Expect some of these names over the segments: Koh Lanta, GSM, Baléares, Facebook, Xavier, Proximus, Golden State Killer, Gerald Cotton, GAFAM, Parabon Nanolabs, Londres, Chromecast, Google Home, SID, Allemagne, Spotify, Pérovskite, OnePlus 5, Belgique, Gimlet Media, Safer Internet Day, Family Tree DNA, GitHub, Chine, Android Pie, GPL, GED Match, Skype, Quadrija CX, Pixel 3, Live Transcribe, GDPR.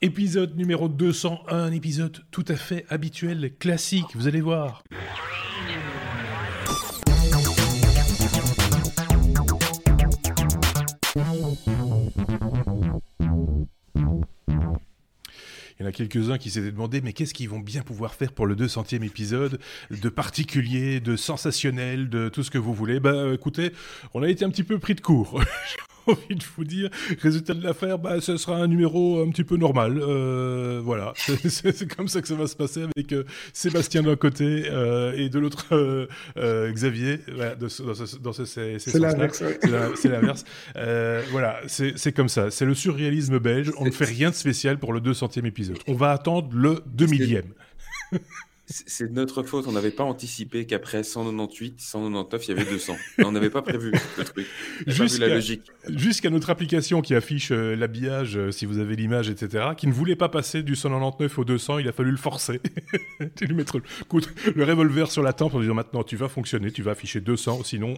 Épisode numéro 201, épisode tout à fait habituel, classique, vous allez voir. Il y en a quelques-uns qui s'étaient demandé, mais qu'est-ce qu'ils vont bien pouvoir faire pour le 200e épisode, de particulier, de sensationnel, de tout ce que vous voulez. Bah écoutez, on a été un petit peu pris de court. Envie de vous dire, résultat de l'affaire, bah, ce sera un numéro un petit peu normal. Voilà, c'est comme ça que ça va se passer avec Sébastien d'un côté et de l'autre Xavier. Voilà, c'est l'inverse. Voilà, c'est comme ça. C'est le surréalisme belge. On ne fait rien de spécial pour le 200e épisode. On va attendre le 2000e. C'est notre faute, on n'avait pas anticipé qu'après 198, 199, il y avait 200. On n'avait pas prévu le truc, on n'avait pas vu la logique. Jusqu'à notre application qui affiche l'habillage, si vous avez l'image, etc., qui ne voulait pas passer du 199 au 200, il a fallu le forcer. Tu lui mettre le revolver sur la tempe en disant maintenant tu vas fonctionner, tu vas afficher 200, sinon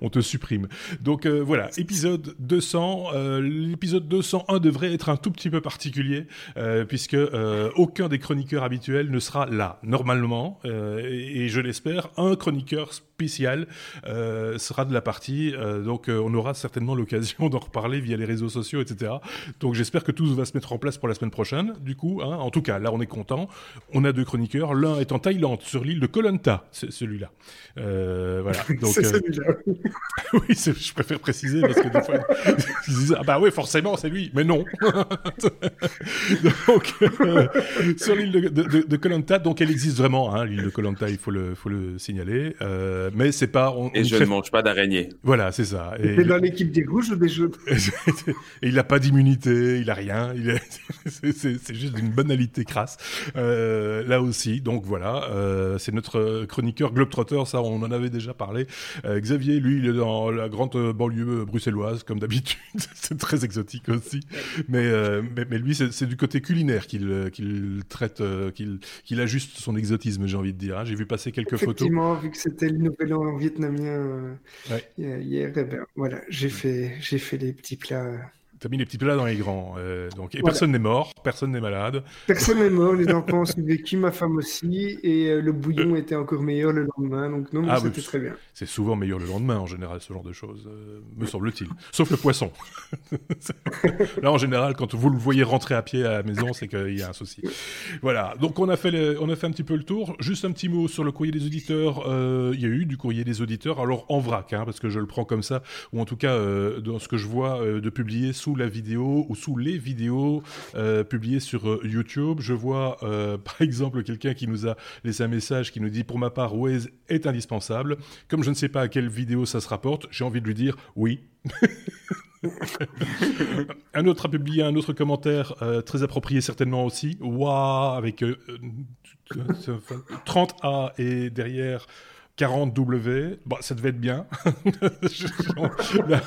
on te supprime. Donc voilà, épisode 200. L'épisode 201 devrait être un tout petit peu particulier, puisque aucun des chroniqueurs habituels ne sera là, normalement, et je l'espère, un chroniqueur spécial sera de la partie, donc on aura certainement l'occasion d'en reparler via les réseaux sociaux, etc. Donc j'espère que tout va se mettre en place pour la semaine prochaine, du coup, hein, en tout cas, là on est content, on a deux chroniqueurs, l'un est en Thaïlande, sur l'île de Koh Lanta, c'est celui-là. Voilà. Donc, c'est celui-là. Oui, je préfère préciser, parce que des fois, ils disent, ah bah oui, forcément, c'est lui, mais non. Donc, sur l'île de Koh Lanta, donc elle existe vraiment, hein, l'île de Koh Lanta, il faut le signaler, mais c'est pas... ne mange pas d'araignée. Voilà, c'est ça. Et dans l'équipe des rouges ou des jaunes. Et il n'a pas d'immunité, il n'a rien, c'est juste d'une banalité crasse. Là aussi, donc voilà, c'est notre chroniqueur Globetrotter, ça on en avait déjà parlé. Xavier, lui, il est dans la grande banlieue bruxelloise, comme d'habitude, c'est très exotique aussi, mais lui, c'est du côté culinaire qu'il traite, qu'il ajuste son exotisme, j'ai envie de dire. J'ai vu passer quelques photos. Effectivement, vu que c'était le nouvel an vietnamien hier, ben, voilà, j'ai fait les petits plats. T'as mis les petits plats dans les grands. Donc, et voilà. Personne n'est mort, personne n'est malade. Personne n'est mort, les enfants ont survécu, ma femme aussi, et le bouillon était encore meilleur le lendemain, donc non, c'était très bien. C'est souvent meilleur le lendemain, en général, ce genre de choses, me semble-t-il. Sauf le poisson. Là, en général, quand vous le voyez rentrer à pied à la maison, c'est qu'il y a un souci. Voilà, donc on a fait un petit peu le tour. Juste un petit mot sur le courrier des auditeurs. Il y a eu du courrier des auditeurs, alors en vrac, hein, parce que je le prends comme ça, ou en tout cas, dans ce que je vois de publier sous la vidéo ou sous les vidéos publiées sur YouTube. Je vois par exemple quelqu'un qui nous a laissé un message qui nous dit « Pour ma part, Waze est indispensable. Comme je ne sais pas à quelle vidéo ça se rapporte, j'ai envie de lui dire oui. » Un autre a publié un autre commentaire très approprié certainement aussi. « Waouh !» avec 30A et derrière... 40W, bon, ça devait être bien. Là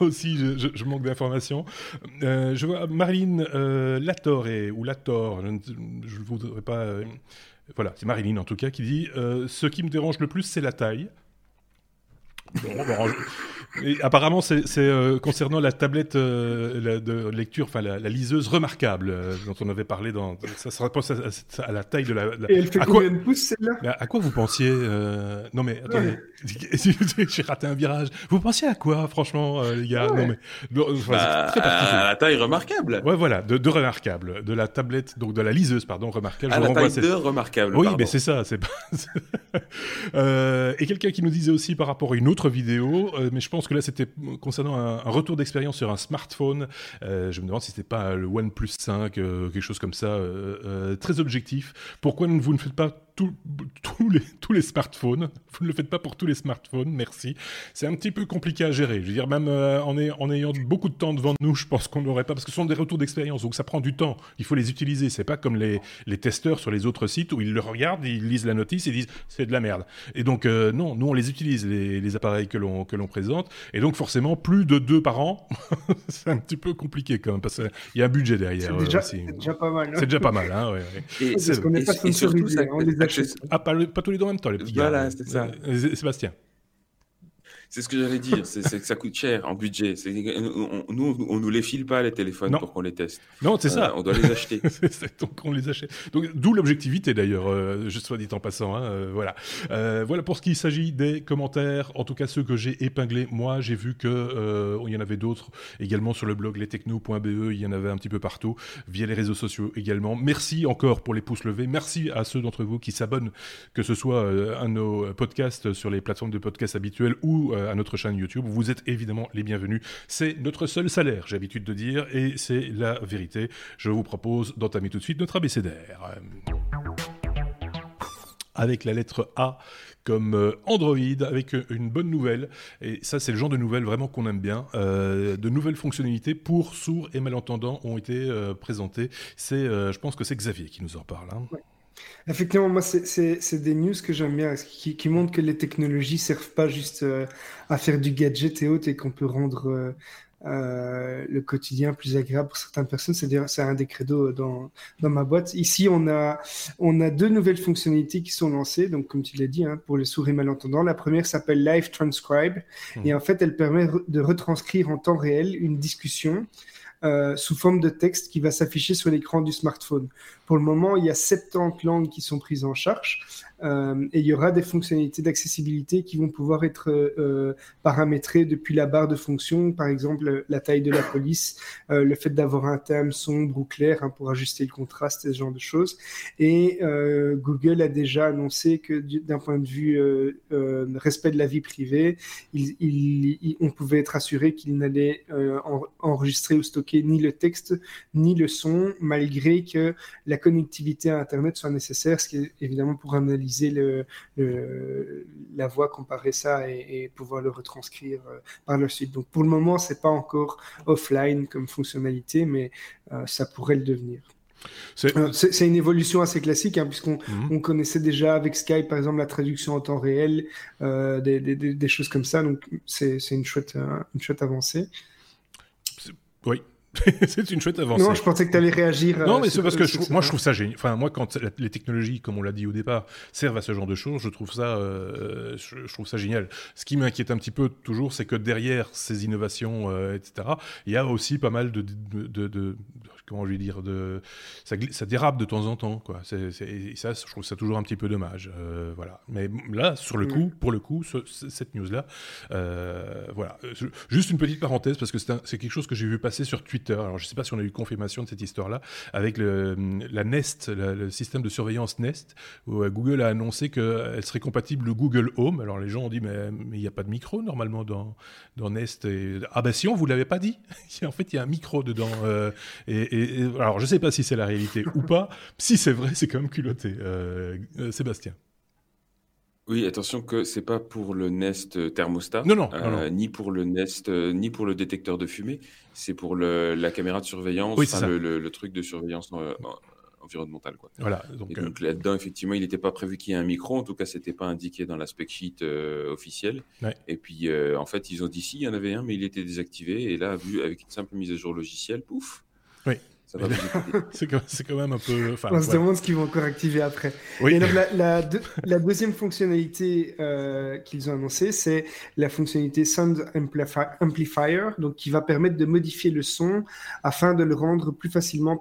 aussi, je manque d'informations. Je vois Marilyn Latorre, je ne voudrais pas... voilà, c'est Marilyn en tout cas qui dit « Ce qui me dérange le plus, c'est la taille ». Et apparemment, c'est concernant la tablette de lecture, enfin la liseuse remarquable dont on avait parlé. Ça repense à la taille de la. Et elle fait combien de pouces celle-là ? À quoi vous pensiez Non mais attendez, j'ai raté un virage. Vous pensiez à quoi, franchement, les gars? Ouais. Non mais c'est très à la taille remarquable. Ouais, voilà, de remarquable, de la tablette, donc de la liseuse, pardon, remarquable. À la taille de remarquable. Oui, pardon. Mais c'est ça, c'est pas. Et quelqu'un qui nous disait aussi par rapport à une autre vidéo, mais je pense que là c'était concernant un retour d'expérience sur un smartphone, je me demande si c'était pas le OnePlus 5, quelque chose comme ça, très objectif. Pourquoi vous ne faites pas tous les smartphones, vous ne le faites pas pour tous les smartphones, merci. C'est un petit peu compliqué à gérer. Je veux dire, même en ayant beaucoup de temps devant nous, je pense qu'on n'aurait pas, parce que ce sont des retours d'expérience, donc ça prend du temps. Il faut les utiliser. C'est pas comme les testeurs sur les autres sites où ils le regardent, ils lisent la notice et disent c'est de la merde. Et donc non, nous on les utilise les appareils que l'on présente. Et donc forcément plus de 2 par an, c'est un petit peu compliqué quand même parce qu'il y a un budget derrière. C'est déjà pas mal. Hein. C'est déjà pas mal. Hein, ouais, ouais. Et c'est qu'on est pas surtout ça. Pas tous les deux en même temps, les petits gars. Voilà, c'est ça. Sébastien. C'est ce que j'allais dire, c'est que ça coûte cher en budget. Nous, on ne nous les file pas, les téléphones, non, pour qu'on les teste. Non, c'est ça. On doit les acheter. C'est donc on les achète. Donc, d'où l'objectivité, d'ailleurs, juste soit dit en passant. Voilà. Voilà pour ce qu'il s'agit des commentaires, en tout cas ceux que j'ai épinglés. Moi, j'ai vu qu'il y en avait d'autres également sur le blog lestechno.be, il y en avait un petit peu partout, via les réseaux sociaux également. Merci encore pour les pouces levés. Merci à ceux d'entre vous qui s'abonnent, que ce soit à nos podcasts sur les plateformes de podcasts habituelles ou à notre chaîne YouTube. Vous êtes évidemment les bienvenus. C'est notre seul salaire, j'ai l'habitude de dire, et c'est la vérité. Je vous propose d'entamer tout de suite notre abécédaire. Avec la lettre A comme Android, avec une bonne nouvelle. Et ça, c'est le genre de nouvelles vraiment qu'on aime bien. De nouvelles fonctionnalités pour sourds et malentendants ont été présentées. Je pense que c'est Xavier qui nous en parle. Hein. Ouais. Effectivement, moi, c'est des news que j'aime bien, qui montrent que les technologies ne servent pas juste à faire du gadget et autres, et qu'on peut rendre le quotidien plus agréable pour certaines personnes. C'est un des credos dans ma boîte. Ici, on a deux nouvelles fonctionnalités qui sont lancées, donc comme tu l'as dit, hein, pour les sourds et malentendants. La première s'appelle Live Transcribe, et en fait, elle permet de retranscrire en temps réel une discussion sous forme de texte qui va s'afficher sur l'écran du smartphone. Pour le moment, il y a 70 langues qui sont prises en charge et il y aura des fonctionnalités d'accessibilité qui vont pouvoir être paramétrées depuis la barre de fonction, par exemple la taille de la police, le fait d'avoir un thème sombre ou clair, hein, pour ajuster le contraste, ce genre de choses. Et Google a déjà annoncé que d'un point de vue respect de la vie privée, on pouvait être assuré qu'il n'allait enregistrer ou stocker ni le texte, ni le son, malgré que la connectivité à Internet soit nécessaire, ce qui est évidemment pour analyser la voix, comparer ça et pouvoir le retranscrire par la suite. Donc pour le moment, ce n'est pas encore offline comme fonctionnalité, mais ça pourrait le devenir. C'est une évolution assez classique, hein, puisqu'on on connaissait déjà avec Skype, par exemple, la traduction en temps réel, des choses comme ça. Donc c'est une chouette avancée. Oui. C'est une chouette avancée. Non, je pensais que tu allais réagir. Non, mais c'est parce que je trouve ça génial. Enfin, moi, quand les technologies, comme on l'a dit au départ, servent à ce genre de choses, je trouve ça génial. Ce qui m'inquiète un petit peu toujours, c'est que derrière ces innovations, etc., il y a aussi pas mal de comment je vais dire, ça dérape de temps en temps, quoi. Et ça, je trouve ça toujours un petit peu dommage. Voilà. Mais là, sur le coup, pour le coup, cette news-là, voilà. Juste une petite parenthèse, parce que c'est quelque chose que j'ai vu passer sur Twitter. Alors, je ne sais pas si on a eu confirmation de cette histoire-là, avec la Nest, le système de surveillance Nest, où Google a annoncé qu'elle serait compatible au Google Home. Alors, les gens ont dit, mais il n'y a pas de micro, normalement, dans Nest. Et, ah ben si, on ne vous l'avait pas dit. En fait, il y a un micro dedans. Alors, je ne sais pas si c'est la réalité ou pas. Si c'est vrai, c'est quand même culotté. Sébastien. Oui, attention que c'est pas pour le Nest thermostat, non. Ni pour le Nest, ni pour le détecteur de fumée. C'est pour la caméra de surveillance, oui, le truc de surveillance environnementale, quoi. Voilà. Donc là-dedans, effectivement, il n'était pas prévu qu'il y ait un micro. En tout cas, c'était pas indiqué dans la spec sheet officielle. Ouais. Et puis, en fait, ils ont dit si, il y en avait un, mais il était désactivé. Et là, vu avec une simple mise à jour logicielle, pouf. Oui. C'est quand même un peu... Enfin, on se demande ce qu'ils vont encore activer après. Oui. Et donc, la deuxième fonctionnalité qu'ils ont annoncée, c'est la fonctionnalité Sound Amplifier, donc qui va permettre de modifier le son afin de le rendre plus facilement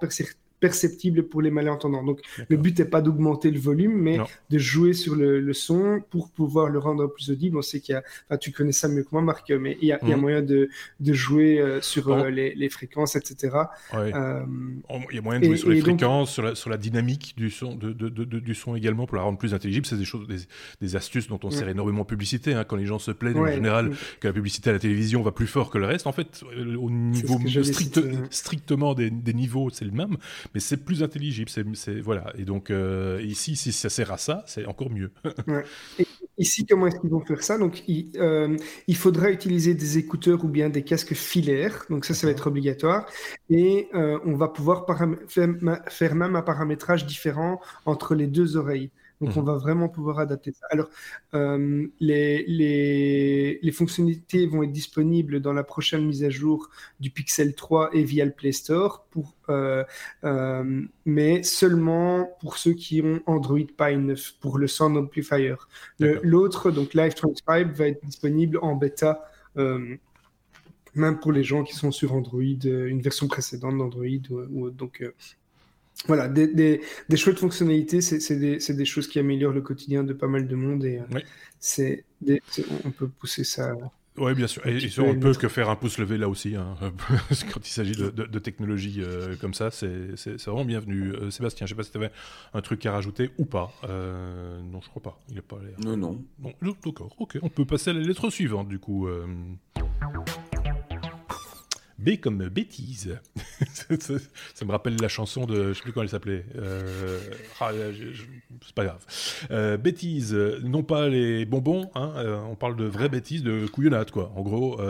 perceptible pour les malentendants. Donc, d'accord, le but n'est pas d'augmenter le volume, mais de jouer sur le son pour pouvoir le rendre plus audible. On sait qu'il y a... Enfin, tu connais ça mieux que moi, Marc, mais il y a moyen de jouer sur les fréquences, etc. Ouais. Il y a moyen de jouer sur les fréquences, donc... sur la dynamique du son, du son également, pour la rendre plus intelligible. C'est des choses, des astuces dont on sert énormément en publicité. Hein, quand les gens se plaignent, en général, que la publicité à la télévision va plus fort que le reste. En fait, au niveau strictement des niveaux, c'est le même. Mais c'est plus intelligible, voilà. Et donc ici, si ça sert à ça, c'est encore mieux. Ouais. Et ici, comment est-ce qu'ils vont faire ça ? Donc, il faudra utiliser des écouteurs ou bien des casques filaires. Donc ça va être obligatoire. Et on va pouvoir faire même un paramétrage différent entre les deux oreilles. Donc, on va vraiment pouvoir adapter ça. Alors, les fonctionnalités vont être disponibles dans la prochaine mise à jour du Pixel 3 et via le Play Store, mais seulement pour ceux qui ont Android Pie 9, pour le Sound Amplifier. L'autre, donc Live Transcribe, va être disponible en bêta, même pour les gens qui sont sur Android, une version précédente d'Android. Voilà, des chouettes fonctionnalités, c'est des choses qui améliorent le quotidien de pas mal de monde et on peut pousser ça. Oui, bien sûr. Et on ne peut que faire un pouce levé là aussi, hein. Quand il s'agit de technologies comme ça, c'est vraiment bienvenu. Sébastien, je ne sais pas si tu avais un truc à rajouter ou pas. Non, je ne crois pas. Il n'est pas l'air. Non. Bon, d'accord, ok. On peut passer à la lettre suivante, du coup. B comme bêtise. Ça me rappelle la chanson de... Je ne sais plus comment elle s'appelait. C'est pas grave. Bêtise, non pas les bonbons. Hein, on parle de vraies bêtises, de couillonnades, quoi. En gros,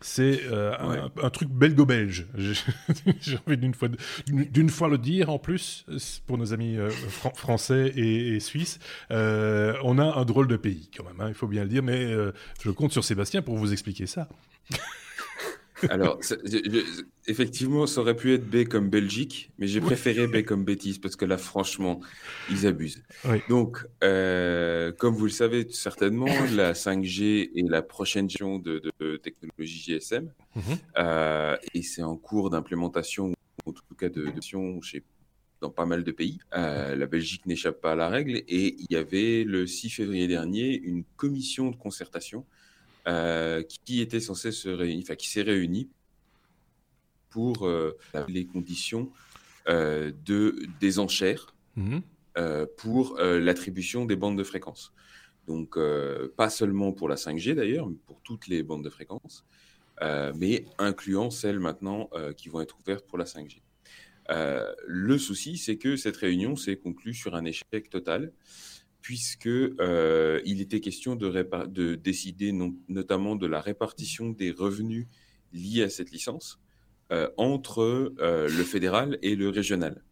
c'est un truc belgo-belge. J'ai envie d'une fois le dire, en plus, pour nos amis français et suisses. On a un drôle de pays, quand même. Hein, il faut bien le dire, mais je compte sur Sébastien pour vous expliquer ça. Alors, effectivement, ça aurait pu être B comme Belgique, mais j'ai préféré B comme bêtise parce que là, franchement, ils abusent. Oui. Donc, comme vous le savez certainement, la 5G est la prochaine génération de technologie GSM, et c'est en cours d'implémentation, ou en tout cas de dans pas mal de pays. La Belgique n'échappe pas à la règle, et il y avait le 6 février dernier une commission de concertation qui était censé se réunir, enfin qui s'est réuni pour les conditions des enchères pour l'attribution des bandes de fréquences. Donc pas seulement pour la 5G d'ailleurs, mais pour toutes les bandes de fréquences, mais incluant celles maintenant qui vont être ouvertes pour la 5G. Le souci, c'est que cette réunion s'est conclue sur un échec total, puisque il était question de décider notamment de la répartition des revenus liés à cette licence entre le fédéral et le régional.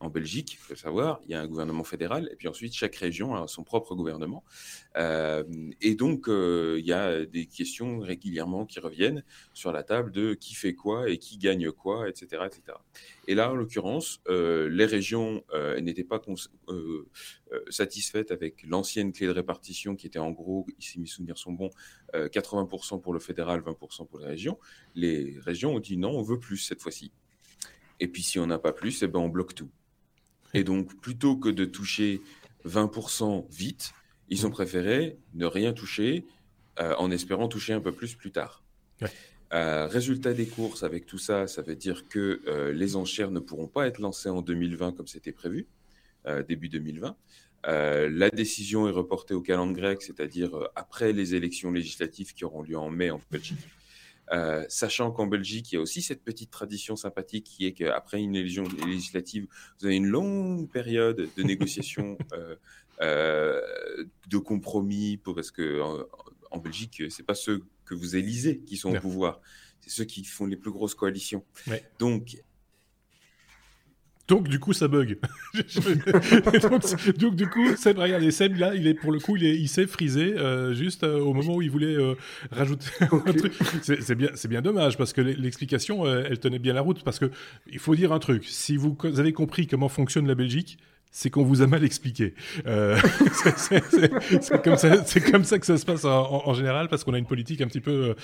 En Belgique, il faut le savoir, il y a un gouvernement fédéral, et puis ensuite, chaque région a son propre gouvernement. Et donc, il y a des questions régulièrement qui reviennent sur la table de qui fait quoi et qui gagne quoi, etc. etc. Et là, en l'occurrence, les régions n'étaient pas satisfaites avec l'ancienne clé de répartition qui était en gros, si mes souvenirs sont bons, 80% pour le fédéral, 20% pour les régions. Les régions ont dit non, on veut plus cette fois-ci. Et puis, si on n'a pas plus, eh ben, on bloque tout. Et donc, plutôt que de toucher 20% vite, ils ont préféré ne rien toucher en espérant toucher un peu plus tard. Ouais. Résultat des courses avec tout ça, ça veut dire que les enchères ne pourront pas être lancées en 2020 comme c'était prévu, début 2020. La décision est reportée au calendrier grec, c'est-à-dire après les élections législatives qui auront lieu en mai en Belgique. Sachant qu'en Belgique, il y a aussi cette petite tradition sympathique qui est qu'après une élection législative, vous avez une longue période de négociation, de compromis, parce qu'en Belgique, ce n'est pas ceux que vous élisez qui sont au pouvoir, c'est ceux qui font les plus grosses coalitions. Ouais. Donc, du coup, ça bug. donc, du coup, Seb, regardez, Seb, là, il s'est frisé juste au moment où il voulait rajouter un truc. C'est bien dommage, parce que l'explication, elle tenait bien la route, parce que il faut dire un truc. Si vous avez compris comment fonctionne la Belgique, c'est qu'on vous a mal expliqué. C'est comme ça que ça se passe en général, parce qu'on a une politique un petit peu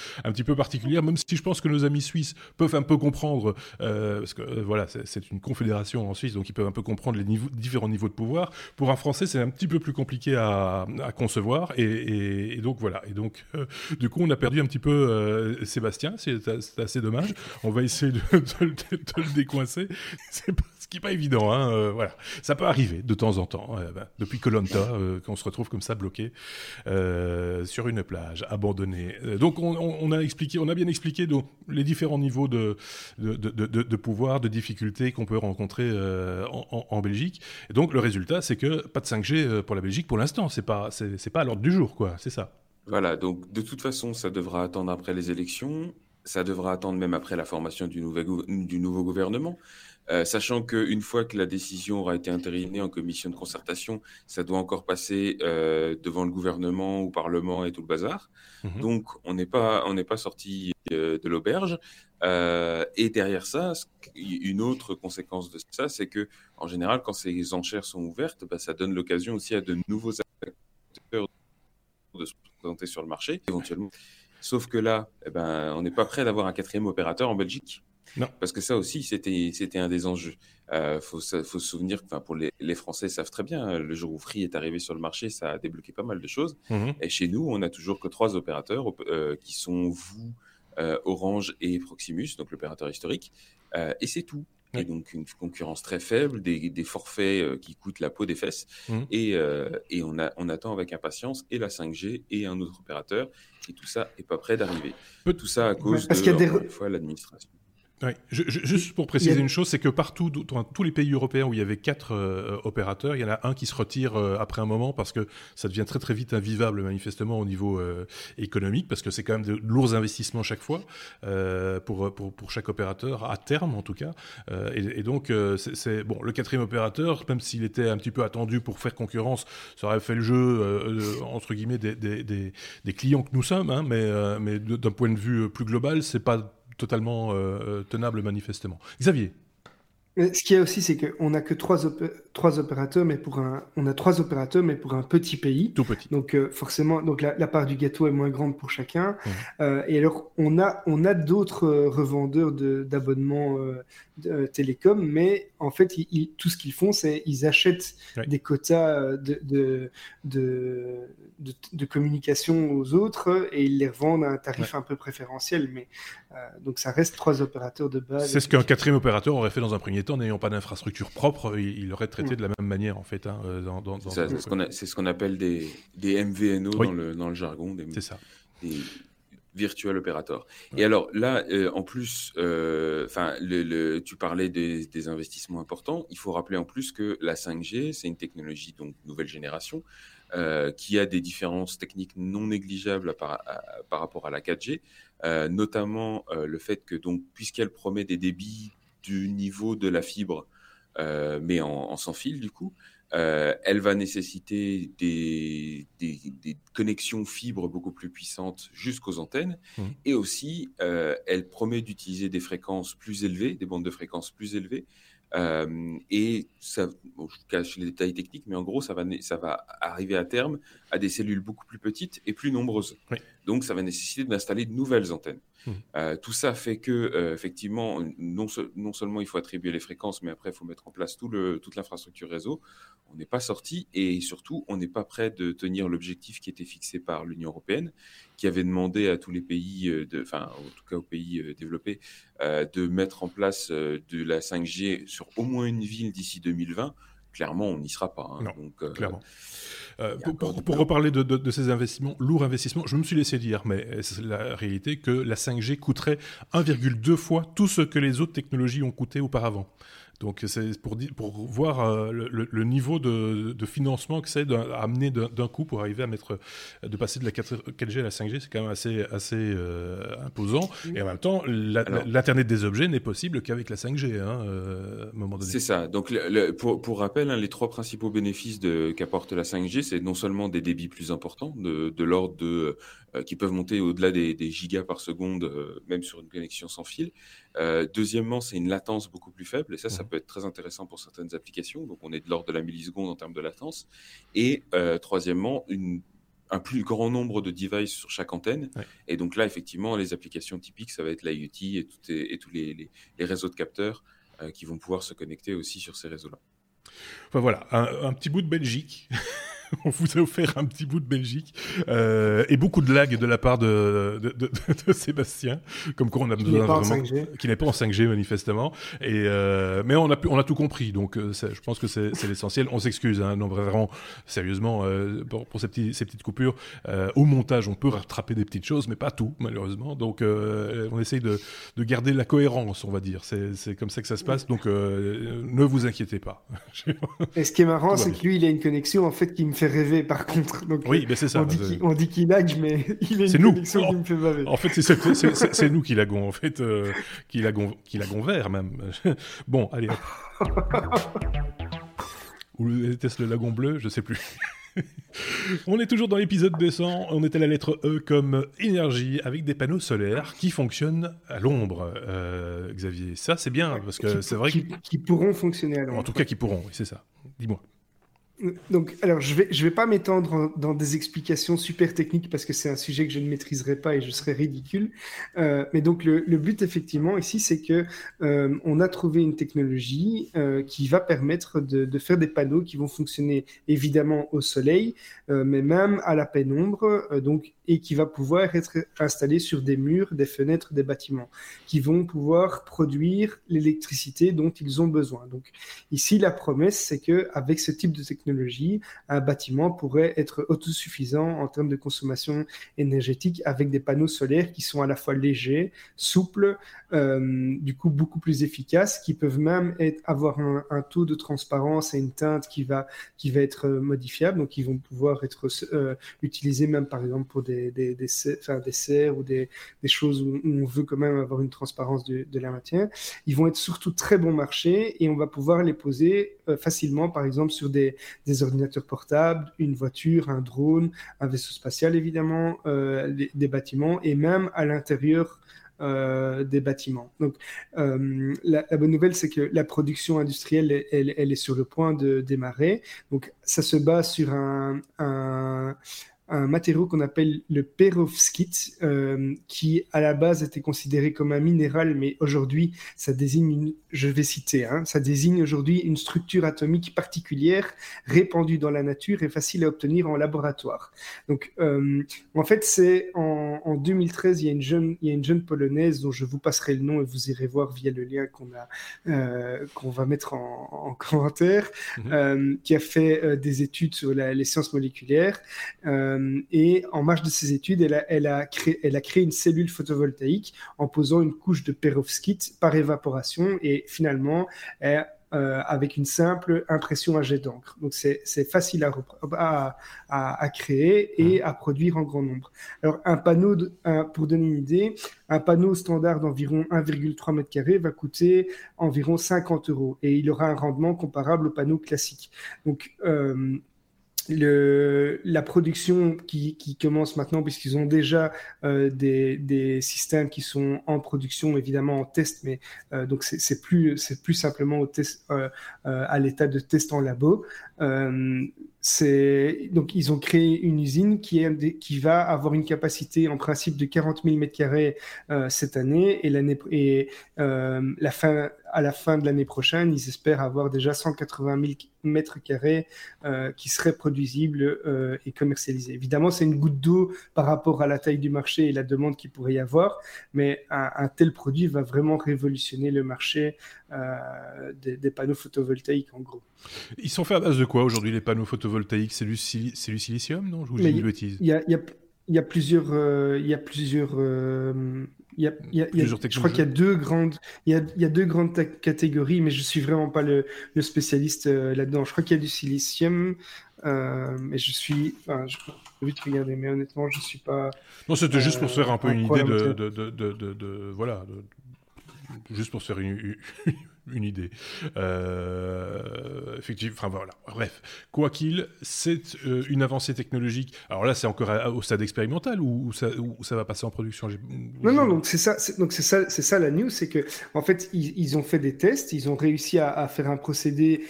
particulière, même si je pense que nos amis suisses peuvent un peu comprendre, parce que voilà, c'est une confédération en Suisse, donc ils peuvent un peu comprendre les différents niveaux de pouvoir. Pour un Français, c'est un petit peu plus compliqué à concevoir, et donc voilà. Et donc, du coup, on a perdu un petit peu Sébastien, c'est assez dommage. On va essayer de le décoincer. Ce qui n'est pas évident, hein, voilà. Ça peut arriver de temps en temps, depuis Koh Lanta, qu'on se retrouve comme ça bloqué sur une plage, abandonné. Donc on a bien expliqué donc, les différents niveaux de pouvoir, de difficultés qu'on peut rencontrer en Belgique. Et donc le résultat, c'est que pas de 5G pour la Belgique pour l'instant, c'est pas à l'ordre du jour, quoi. C'est ça. Voilà, donc de toute façon, ça devra attendre après les élections. ça devra attendre même après la formation du nouveau gouvernement, sachant qu'une fois que la décision aura été entérinée en commission de concertation, ça doit encore passer devant le gouvernement ou parlement et tout le bazar. Mmh. Donc, on n'est pas sorti de l'auberge. Et derrière ça, une autre conséquence de ça, c'est que en général, quand ces enchères sont ouvertes, bah, ça donne l'occasion aussi à de nouveaux acteurs de se présenter sur le marché, éventuellement. Sauf que là, eh ben, on n'est pas prêt d'avoir un quatrième opérateur en Belgique. Non. Parce que ça aussi, c'était un des enjeux. Faut se souvenir que pour les Français savent très bien, le jour où Free est arrivé sur le marché, ça a débloqué pas mal de choses. Mmh. Et chez nous, on n'a toujours que 3 opérateurs qui sont vous, Orange et Proximus, donc l'opérateur historique. Et c'est tout. Mmh. Et donc, une concurrence très faible, des forfaits qui coûtent la peau des fesses. Mmh. Et on attend avec impatience et la 5G et un autre opérateur. Et tout ça n'est pas près d'arriver. Tout ça à cause de l'administration. Oui. Juste pour préciser une chose, c'est que partout, dans tous les pays européens où il y avait 4 opérateurs, il y en a un qui se retire après un moment parce que ça devient très très vite invivable manifestement au niveau économique, parce que c'est quand même de lourds investissements chaque fois pour chaque opérateur à terme en tout cas. Et donc c'est bon, le 4e opérateur, même s'il était un petit peu attendu pour faire concurrence, ça aurait fait le jeu entre guillemets des clients que nous sommes, hein, mais d'un point de vue plus global, c'est pas totalement tenable manifestement. Xavier. Ce qu'il y a aussi, c'est qu'on n'a que 3 opérateurs, mais pour un petit pays. Tout petit. Donc forcément, donc la part du gâteau est moins grande pour chacun. Mmh. Et alors on a d'autres revendeurs d'abonnements télécom, mais en fait tout ce qu'ils font, c'est ils achètent des quotas de communication aux autres et ils les revendent à un tarif un peu préférentiel. Mais donc ça reste 3 opérateurs de base. C'est ce qu'un 4e opérateur aurait fait dans un premier temps, n'ayant pas d'infrastructure propre, il l'aurait traité de la même manière, en fait. Hein, c'est ce qu'on appelle des MVNO dans le jargon, des virtual operators. Ouais. Et alors là, en plus, tu parlais des investissements importants. Il faut rappeler en plus que la 5G, c'est une technologie donc nouvelle génération qui a des différences techniques non négligeables par rapport à la 4G, notamment le fait que donc puisqu'elle promet des débits du niveau de la fibre, mais en sans fil du coup, elle va nécessiter des connexions fibres beaucoup plus puissantes jusqu'aux antennes, et aussi elle promet d'utiliser des fréquences plus élevées, des bandes de fréquences plus élevées, et ça, bon, je cache les détails techniques, mais en gros ça va arriver à terme à des cellules beaucoup plus petites et plus nombreuses. Oui. Donc ça va nécessiter d'installer de nouvelles antennes. Tout ça fait que effectivement non seulement il faut attribuer les fréquences, mais après il faut mettre en place toute l'infrastructure réseau. On n'est pas sorti, et surtout on n'est pas prêt de tenir l'objectif qui était fixé par l'Union européenne, qui avait demandé à tous les pays, en tout cas aux pays développés, de mettre en place de la 5G sur au moins une ville d'ici 2020. Clairement, on n'y sera pas. Hein. Non, donc, clairement. Pour reparler de ces investissements, lourds investissements, je me suis laissé dire, mais c'est la réalité, que la 5G coûterait 1,2 fois tout ce que les autres technologies ont coûté auparavant. Donc, c'est pour voir le niveau de financement que c'est d'amener d'un coup pour arriver à passer de la 4G à la 5G, c'est quand même assez imposant. Et en même temps, l'Internet des objets n'est possible qu'avec la 5G, hein, à un moment donné. C'est ça. Donc, pour rappel, hein, les 3 principaux bénéfices qu'apporte la 5G, c'est non seulement des débits plus importants, de l'ordre de qui peuvent monter au-delà des gigas par seconde, même sur une connexion sans fil. Deuxièmement, c'est une latence beaucoup plus faible, et ça peut être très intéressant pour certaines applications. Donc, on est de l'ordre de la milliseconde en termes de latence. Et troisièmement, un plus grand nombre de devices sur chaque antenne. Ouais. Et donc là, effectivement, les applications typiques, ça va être l'IoT et tous les réseaux de capteurs qui vont pouvoir se connecter aussi sur ces réseaux-là. Enfin voilà, un petit bout de Belgique. On vous a offert un petit bout de Belgique et beaucoup de lag de la part de Sébastien, comme quoi on a besoin vraiment qui n'est pas en 5G manifestement. Et mais on a tout compris, donc je pense que c'est l'essentiel. On s'excuse, hein, non vraiment sérieusement pour ces petites coupures. Au montage, on peut rattraper des petites choses, mais pas tout malheureusement. Donc on essaye de garder la cohérence, on va dire. C'est comme ça que ça se passe. Donc ne vous inquiétez pas. Et ce qui est marrant, c'est que lui, il a une connexion en fait qui me fait rêver par contre. Donc, oui, mais c'est ça. On dit qu'il lag, mais il est une connexion qui me fait baver. En fait, c'est nous qui lagons, en fait, qui lagons vert même. Bon, allez. Ou était-ce le lagon bleu, je sais plus. On est toujours dans l'épisode 200, on est à la lettre E comme énergie, avec des panneaux solaires qui fonctionnent à l'ombre, Xavier. Ça, c'est bien, parce que c'est vrai... Qui pourront fonctionner à l'ombre. En tout cas, qui pourront, oui, c'est ça. Dis-moi. Donc, alors, je vais pas m'étendre dans des explications super techniques parce que c'est un sujet que je ne maîtriserai pas et je serai ridicule. Mais donc, le but, effectivement, ici, c'est que on a trouvé une technologie qui va permettre de faire des panneaux qui vont fonctionner évidemment au soleil, mais même à la pénombre, donc, et qui va pouvoir être installé sur des murs, des fenêtres, des bâtiments, qui vont pouvoir produire l'électricité dont ils ont besoin. Donc, ici, la promesse, c'est qu'avec ce type de technologie, un bâtiment pourrait être autosuffisant en termes de consommation énergétique avec des panneaux solaires qui sont à la fois légers, souples, du coup beaucoup plus efficaces, qui peuvent même avoir un taux de transparence et une teinte qui va être modifiable, donc ils vont pouvoir être utilisés même par exemple pour des serres ou des choses où on veut quand même avoir une transparence de la matière. Ils vont être surtout très bon marché et on va pouvoir les poser facilement par exemple sur des ordinateurs portables, une voiture, un drone, un vaisseau spatial évidemment, des bâtiments et même à l'intérieur des bâtiments. Donc la bonne nouvelle, c'est que la production industrielle, elle est sur le point de démarrer. Donc ça se base sur un matériau qu'on appelle le Pérovskite, qui à la base était considéré comme un minéral, mais aujourd'hui ça désigne une structure atomique particulière répandue dans la nature et facile à obtenir en laboratoire. Donc en fait, c'est en 2013, il y a une jeune polonaise dont je vous passerai le nom et vous irez voir via le lien qu'on va mettre en commentaire, qui a fait des études sur les sciences moléculaires. Et en marge de ses études, elle a créé une cellule photovoltaïque en posant une couche de perovskite par évaporation et finalement avec une simple impression à jet d'encre. Donc c'est facile à créer et à produire en grand nombre. Alors pour donner une idée, un panneau standard d'environ 1,3 mètre carré va coûter environ 50 € et il aura un rendement comparable au panneau classique. Donc la production qui commence maintenant, puisqu'ils ont déjà des systèmes qui sont en production, évidemment en test, mais donc c'est plus simplement au test, à l'état de test en labo. Donc ils ont créé une usine qui va avoir une capacité en principe de 40 000 m2 cette année à la fin de l'année prochaine, ils espèrent avoir déjà 180 000 m2 qui seraient produisibles et commercialisés. Évidemment, c'est une goutte d'eau par rapport à la taille du marché et la demande qu'il pourrait y avoir, mais un tel produit va vraiment révolutionner le marché des panneaux photovoltaïques en gros. Ils sont faits à base de quoi aujourd'hui les panneaux photovoltaïques ? C'est du silicium, non ? Je vous dis une bêtise. Il y a plusieurs, je crois qu'il y a deux grandes catégories, mais je suis vraiment pas le spécialiste là-dedans. Je crois qu'il y a du silicium, mais je vais vite regarder, mais honnêtement, je suis pas. Non, c'était juste pour se faire un peu une idée voilà. Juste pour se faire une idée. Effectivement, enfin voilà, bref. Quoi qu'il, c'est une avancée technologique. Alors là, c'est encore au stade expérimental ou ça va passer en production. Non, donc c'est ça la news, c'est que en fait, ils ont fait des tests, ils ont réussi à faire un procédé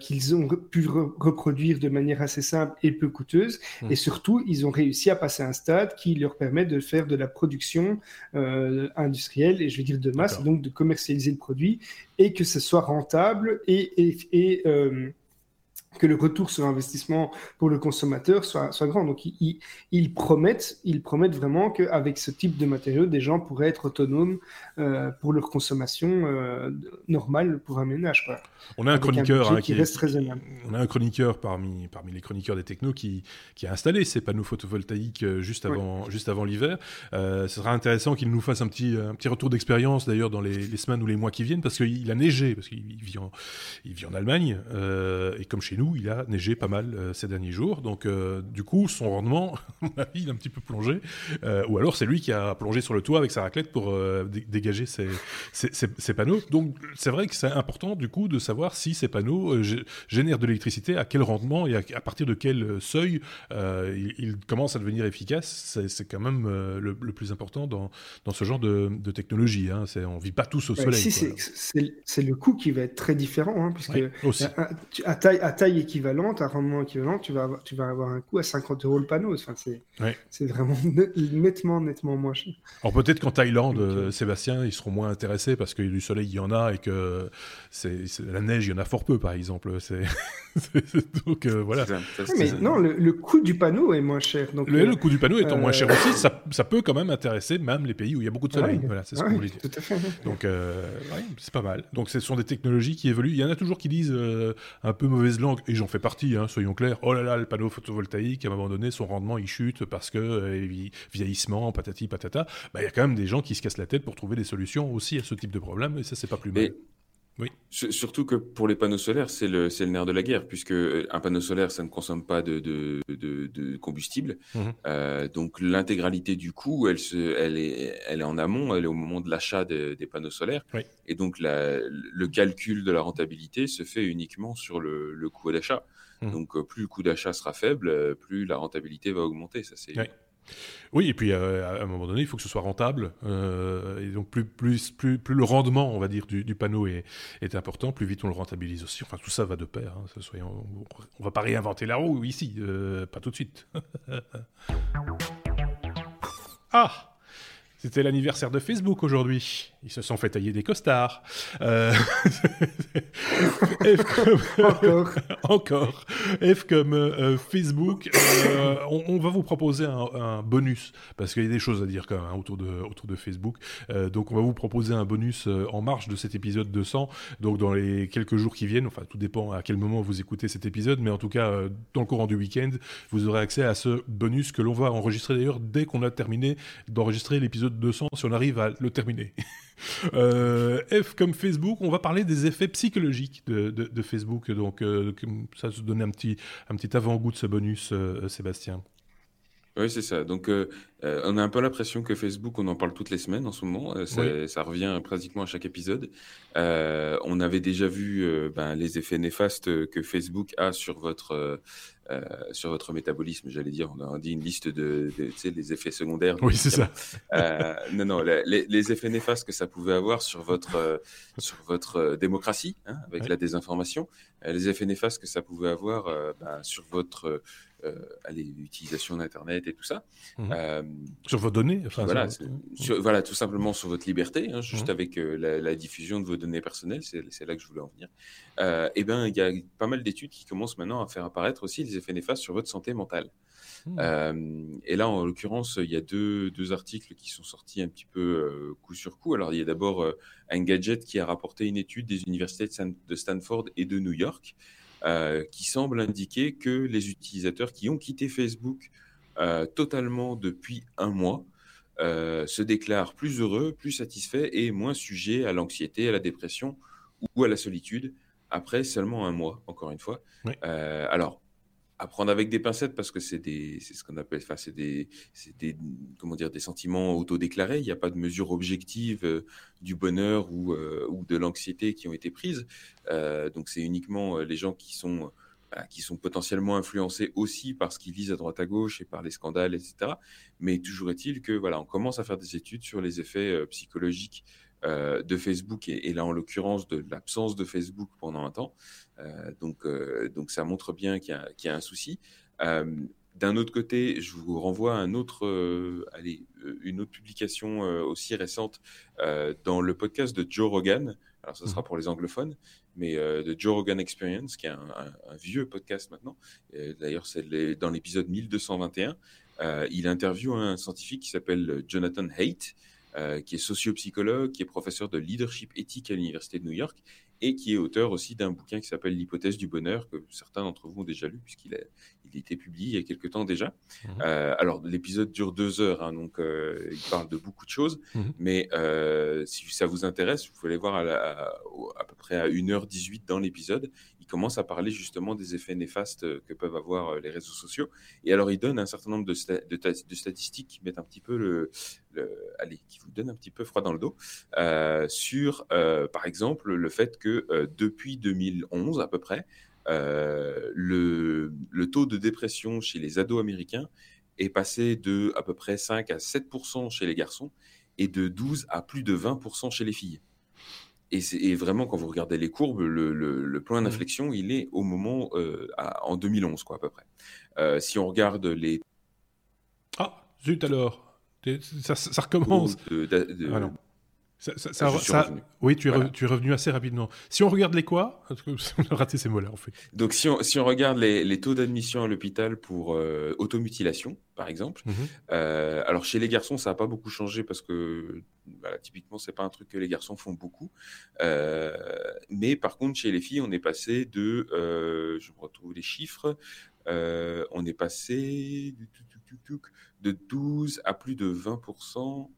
qu'ils ont pu reproduire de manière assez simple et peu coûteuse, et surtout, ils ont réussi à passer à un stade qui leur permet de faire de la production industrielle, et je vais dire de masse, donc de commercialiser le produit, et que ce soit rentable et que le retour sur investissement pour le consommateur soit grand. Donc, ils promettent vraiment qu'avec ce type de matériaux, des gens pourraient être autonomes pour leur consommation normale pour un ménage, quoi. On a un chroniqueur qui reste raisonnable. On a un chroniqueur parmi les chroniqueurs des technos qui a installé ces panneaux photovoltaïques juste avant l'hiver. Ce sera intéressant qu'il nous fasse un petit retour d'expérience d'ailleurs dans les semaines ou les mois qui viennent, parce qu'il a neigé, parce qu'il vit en Allemagne et comme chez nous, il a neigé pas mal ces derniers jours. Donc, du coup, son rendement, à mon avis, il a un petit peu plongé. Ou alors, c'est lui qui a plongé sur le toit avec sa raclette pour dégager ses panneaux. Donc, c'est vrai que c'est important, du coup, de savoir si ces panneaux génèrent de l'électricité, à quel rendement et à partir de quel seuil ils commencent à devenir efficaces. C'est quand même le plus important dans ce genre de technologie. Hein. On ne vit pas tous au soleil. Si, quoi, c'est le coût qui va être très différent, hein, parce que à taille équivalente, à rendement équivalent, tu vas avoir un coût à 50 euros le panneau. Enfin, c'est vraiment nettement moins cher. Alors peut-être qu'en Thaïlande, Sébastien, ils seront moins intéressés parce que du soleil, il y en a, et que la neige, il y en a fort peu, par exemple. Donc voilà. Non, le coût du panneau est moins cher. Donc, le coût du panneau étant moins cher aussi, ça peut quand même intéresser même les pays où il y a beaucoup de soleil. Ouais, voilà, c'est ce qu'on voulait dire. Tout à fait. Donc c'est pas mal. Donc ce sont des technologies qui évoluent. Il y en a toujours qui disent un peu mauvaise langue, et j'en fais partie, hein, soyons clairs. Oh là là, le panneau photovoltaïque, à un moment donné, son rendement, il chute parce que vieillissement, patati patata. Bah, il y a quand même des gens qui se cassent la tête pour trouver des solutions aussi à ce type de problème, et ça, c'est pas plus mal. Oui. Surtout que pour les panneaux solaires, c'est le nerf de la guerre, puisque un panneau solaire, ça ne consomme pas de combustible. Mmh. Donc l'intégralité du coût, elle est en amont, elle est au moment de l'achat des panneaux solaires. Oui. Et donc le calcul de la rentabilité se fait uniquement sur le coût d'achat. Mmh. Donc plus le coût d'achat sera faible, plus la rentabilité va augmenter. Ça, c'est... Oui. Oui, et puis à un moment donné, il faut que ce soit rentable. Et donc plus le rendement, on va dire, du panneau est important, plus vite on le rentabilise aussi. Enfin, tout ça va de pair. Hein. On ne va pas réinventer la roue ici, pas tout de suite. Ah, c'était l'anniversaire de Facebook aujourd'hui. Ils se sont fait tailler des costards. Encore. F comme Facebook. On va vous proposer un bonus, parce qu'il y a des choses à dire quand même, hein, autour de Facebook. Donc, on va vous proposer un bonus en marge de cet épisode 200. Donc, dans les quelques jours qui viennent, enfin, tout dépend à quel moment vous écoutez cet épisode, mais en tout cas, dans le courant du week-end, vous aurez accès à ce bonus que l'on va enregistrer d'ailleurs dès qu'on a terminé d'enregistrer l'épisode 200, si on arrive à le terminer. F comme Facebook, on va parler des effets psychologiques de Facebook. Donc ça se donne un petit avant-goût de ce bonus, Sébastien. Oui, c'est ça. Donc on a un peu l'impression que Facebook, on en parle toutes les semaines en ce moment. Ça revient pratiquement à chaque épisode. On avait déjà vu les effets néfastes que Facebook a sur votre métabolisme, j'allais dire. On a dit une liste des effets secondaires. Oui, c'est ça. Non, les effets néfastes que ça pouvait avoir sur votre démocratie, hein, avec la désinformation, les effets néfastes que ça pouvait avoir sur votre utilisation d'Internet et tout ça. Mmh. Sur vos données. Enfin, voilà, tout simplement sur votre liberté, hein, juste avec la diffusion de vos données personnelles, c'est là que je voulais en venir. Il y a pas mal d'études qui commencent maintenant à faire apparaître aussi les effets néfastes sur votre santé mentale. Et là, en l'occurrence, il y a deux articles qui sont sortis un petit peu coup sur coup. Alors, il y a d'abord Engadget qui a rapporté une étude des universités de Stanford et de New York qui semble indiquer que les utilisateurs qui ont quitté Facebook totalement depuis un mois se déclarent plus heureux, plus satisfaits et moins sujets à l'anxiété, à la dépression ou à la solitude après seulement un mois, encore une fois. Oui. Alors, à prendre avec des pincettes parce que c'est ce qu'on appelle, enfin des sentiments autodéclarés. Il n'y a pas de mesure objective du bonheur ou de l'anxiété qui ont été prises. Donc c'est uniquement les gens qui sont potentiellement influencés aussi par ce qu'ils lisent à droite à gauche et par les scandales, etc. Mais toujours est-il que on commence à faire des études sur les effets psychologiques de Facebook et là en l'occurrence de l'absence de Facebook pendant un temps. Donc ça montre bien qu'il y a un souci. D'un autre côté, je vous renvoie à une autre publication aussi récente dans le podcast de Joe Rogan. Alors ça sera pour les anglophones, mais de Joe Rogan Experience, qui est un vieux podcast maintenant. D'ailleurs, c'est dans l'épisode 1221. Il interviewe un scientifique qui s'appelle Jonathan Haidt, qui est sociopsychologue, qui est professeur de leadership éthique à l'Université de New York et qui est auteur aussi d'un bouquin qui s'appelle « L'hypothèse du bonheur » que certains d'entre vous ont déjà lu puisqu'il a, Il était publié il y a quelque temps déjà. Alors, l'épisode dure 2 heures, hein, donc il parle de beaucoup de choses. Mais si ça vous intéresse, vous pouvez aller voir à peu près à 1h18 dans l'épisode. Il commence à parler justement des effets néfastes que peuvent avoir les réseaux sociaux. Et alors, il donne un certain nombre de statistiques qui mettent un petit peu qui vous donnent un petit peu froid dans le dos sur, par exemple, le fait que depuis 2011 à peu près, le taux de dépression chez les ados américains est passé de à peu près 5 à 7% chez les garçons et de 12 à plus de 20% chez les filles. Et vraiment, quand vous regardez les courbes, le point d'inflexion, il est au moment, en 2011, quoi, à peu près. Si on regarde les... Ah, zut alors, ça recommence. Oui, tu es revenu assez rapidement. Si on regarde les quoi ? On a raté ces mots-là, en fait. Donc, si on regarde les taux d'admission à l'hôpital pour automutilation, par exemple, alors chez les garçons, ça n'a pas beaucoup changé parce que voilà, typiquement, ce n'est pas un truc que les garçons font beaucoup. Mais par contre, chez les filles, on est passé de... je retrouve les chiffres. On est passé de 12 à plus de 20%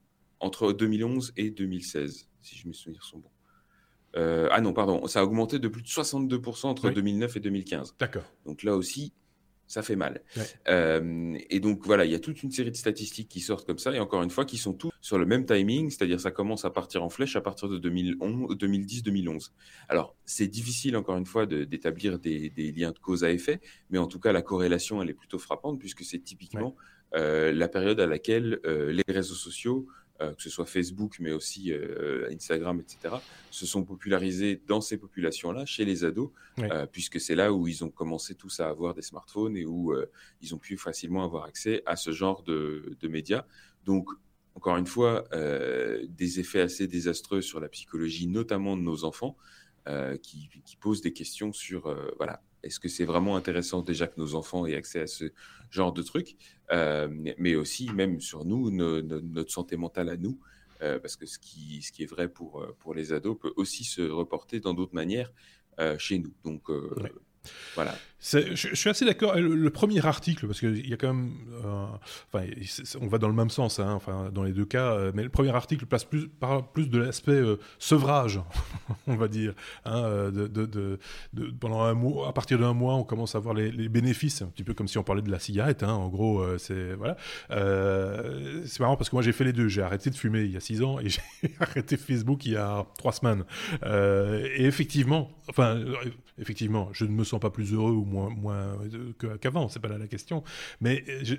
entre 2011 et 2016, si mes souvenirs sont bons. Ah non, pardon, ça a augmenté de plus de 62% entre 2009 et 2015. D'accord. Donc là aussi, ça fait mal. Ouais. Et donc voilà, il y a toute une série de statistiques qui sortent comme ça, et encore une fois, qui sont tous sur le même timing, c'est-à-dire ça commence à partir en flèche à partir de 2010-2011. Alors, c'est difficile, encore une fois, d'établir des liens de cause à effet, mais en tout cas, la corrélation, elle est plutôt frappante, puisque c'est typiquement la période à laquelle les réseaux sociaux... que ce soit Facebook, mais aussi Instagram, etc., se sont popularisés dans ces populations-là, chez les ados, puisque c'est là où ils ont commencé tous à avoir des smartphones et où ils ont pu facilement avoir accès à ce genre de médias. Donc, encore une fois, des effets assez désastreux sur la psychologie, notamment de nos enfants, qui posent des questions sur... est-ce que c'est vraiment intéressant déjà que nos enfants aient accès à ce genre de trucs, mais aussi même sur nous, notre santé mentale à nous, parce que ce qui est vrai pour les ados peut aussi se reporter dans d'autres manières chez nous. Donc voilà. Je suis assez d'accord. Le premier article, parce qu'il y a quand même... on va dans le même sens, hein, dans les deux cas, mais le premier article parle plus de l'aspect sevrage, on va dire. Hein, pendant un mois, à partir d'un mois, on commence à voir les bénéfices, un petit peu comme si on parlait de la cigarette. Hein, en gros, c'est... Voilà. C'est marrant parce que moi, j'ai fait les deux. J'ai arrêté de fumer il y a 6 ans et j'ai arrêté Facebook il y a 3 semaines. Et effectivement, je ne me sens pas plus heureux ou moins qu'avant, c'est pas là la question, mais je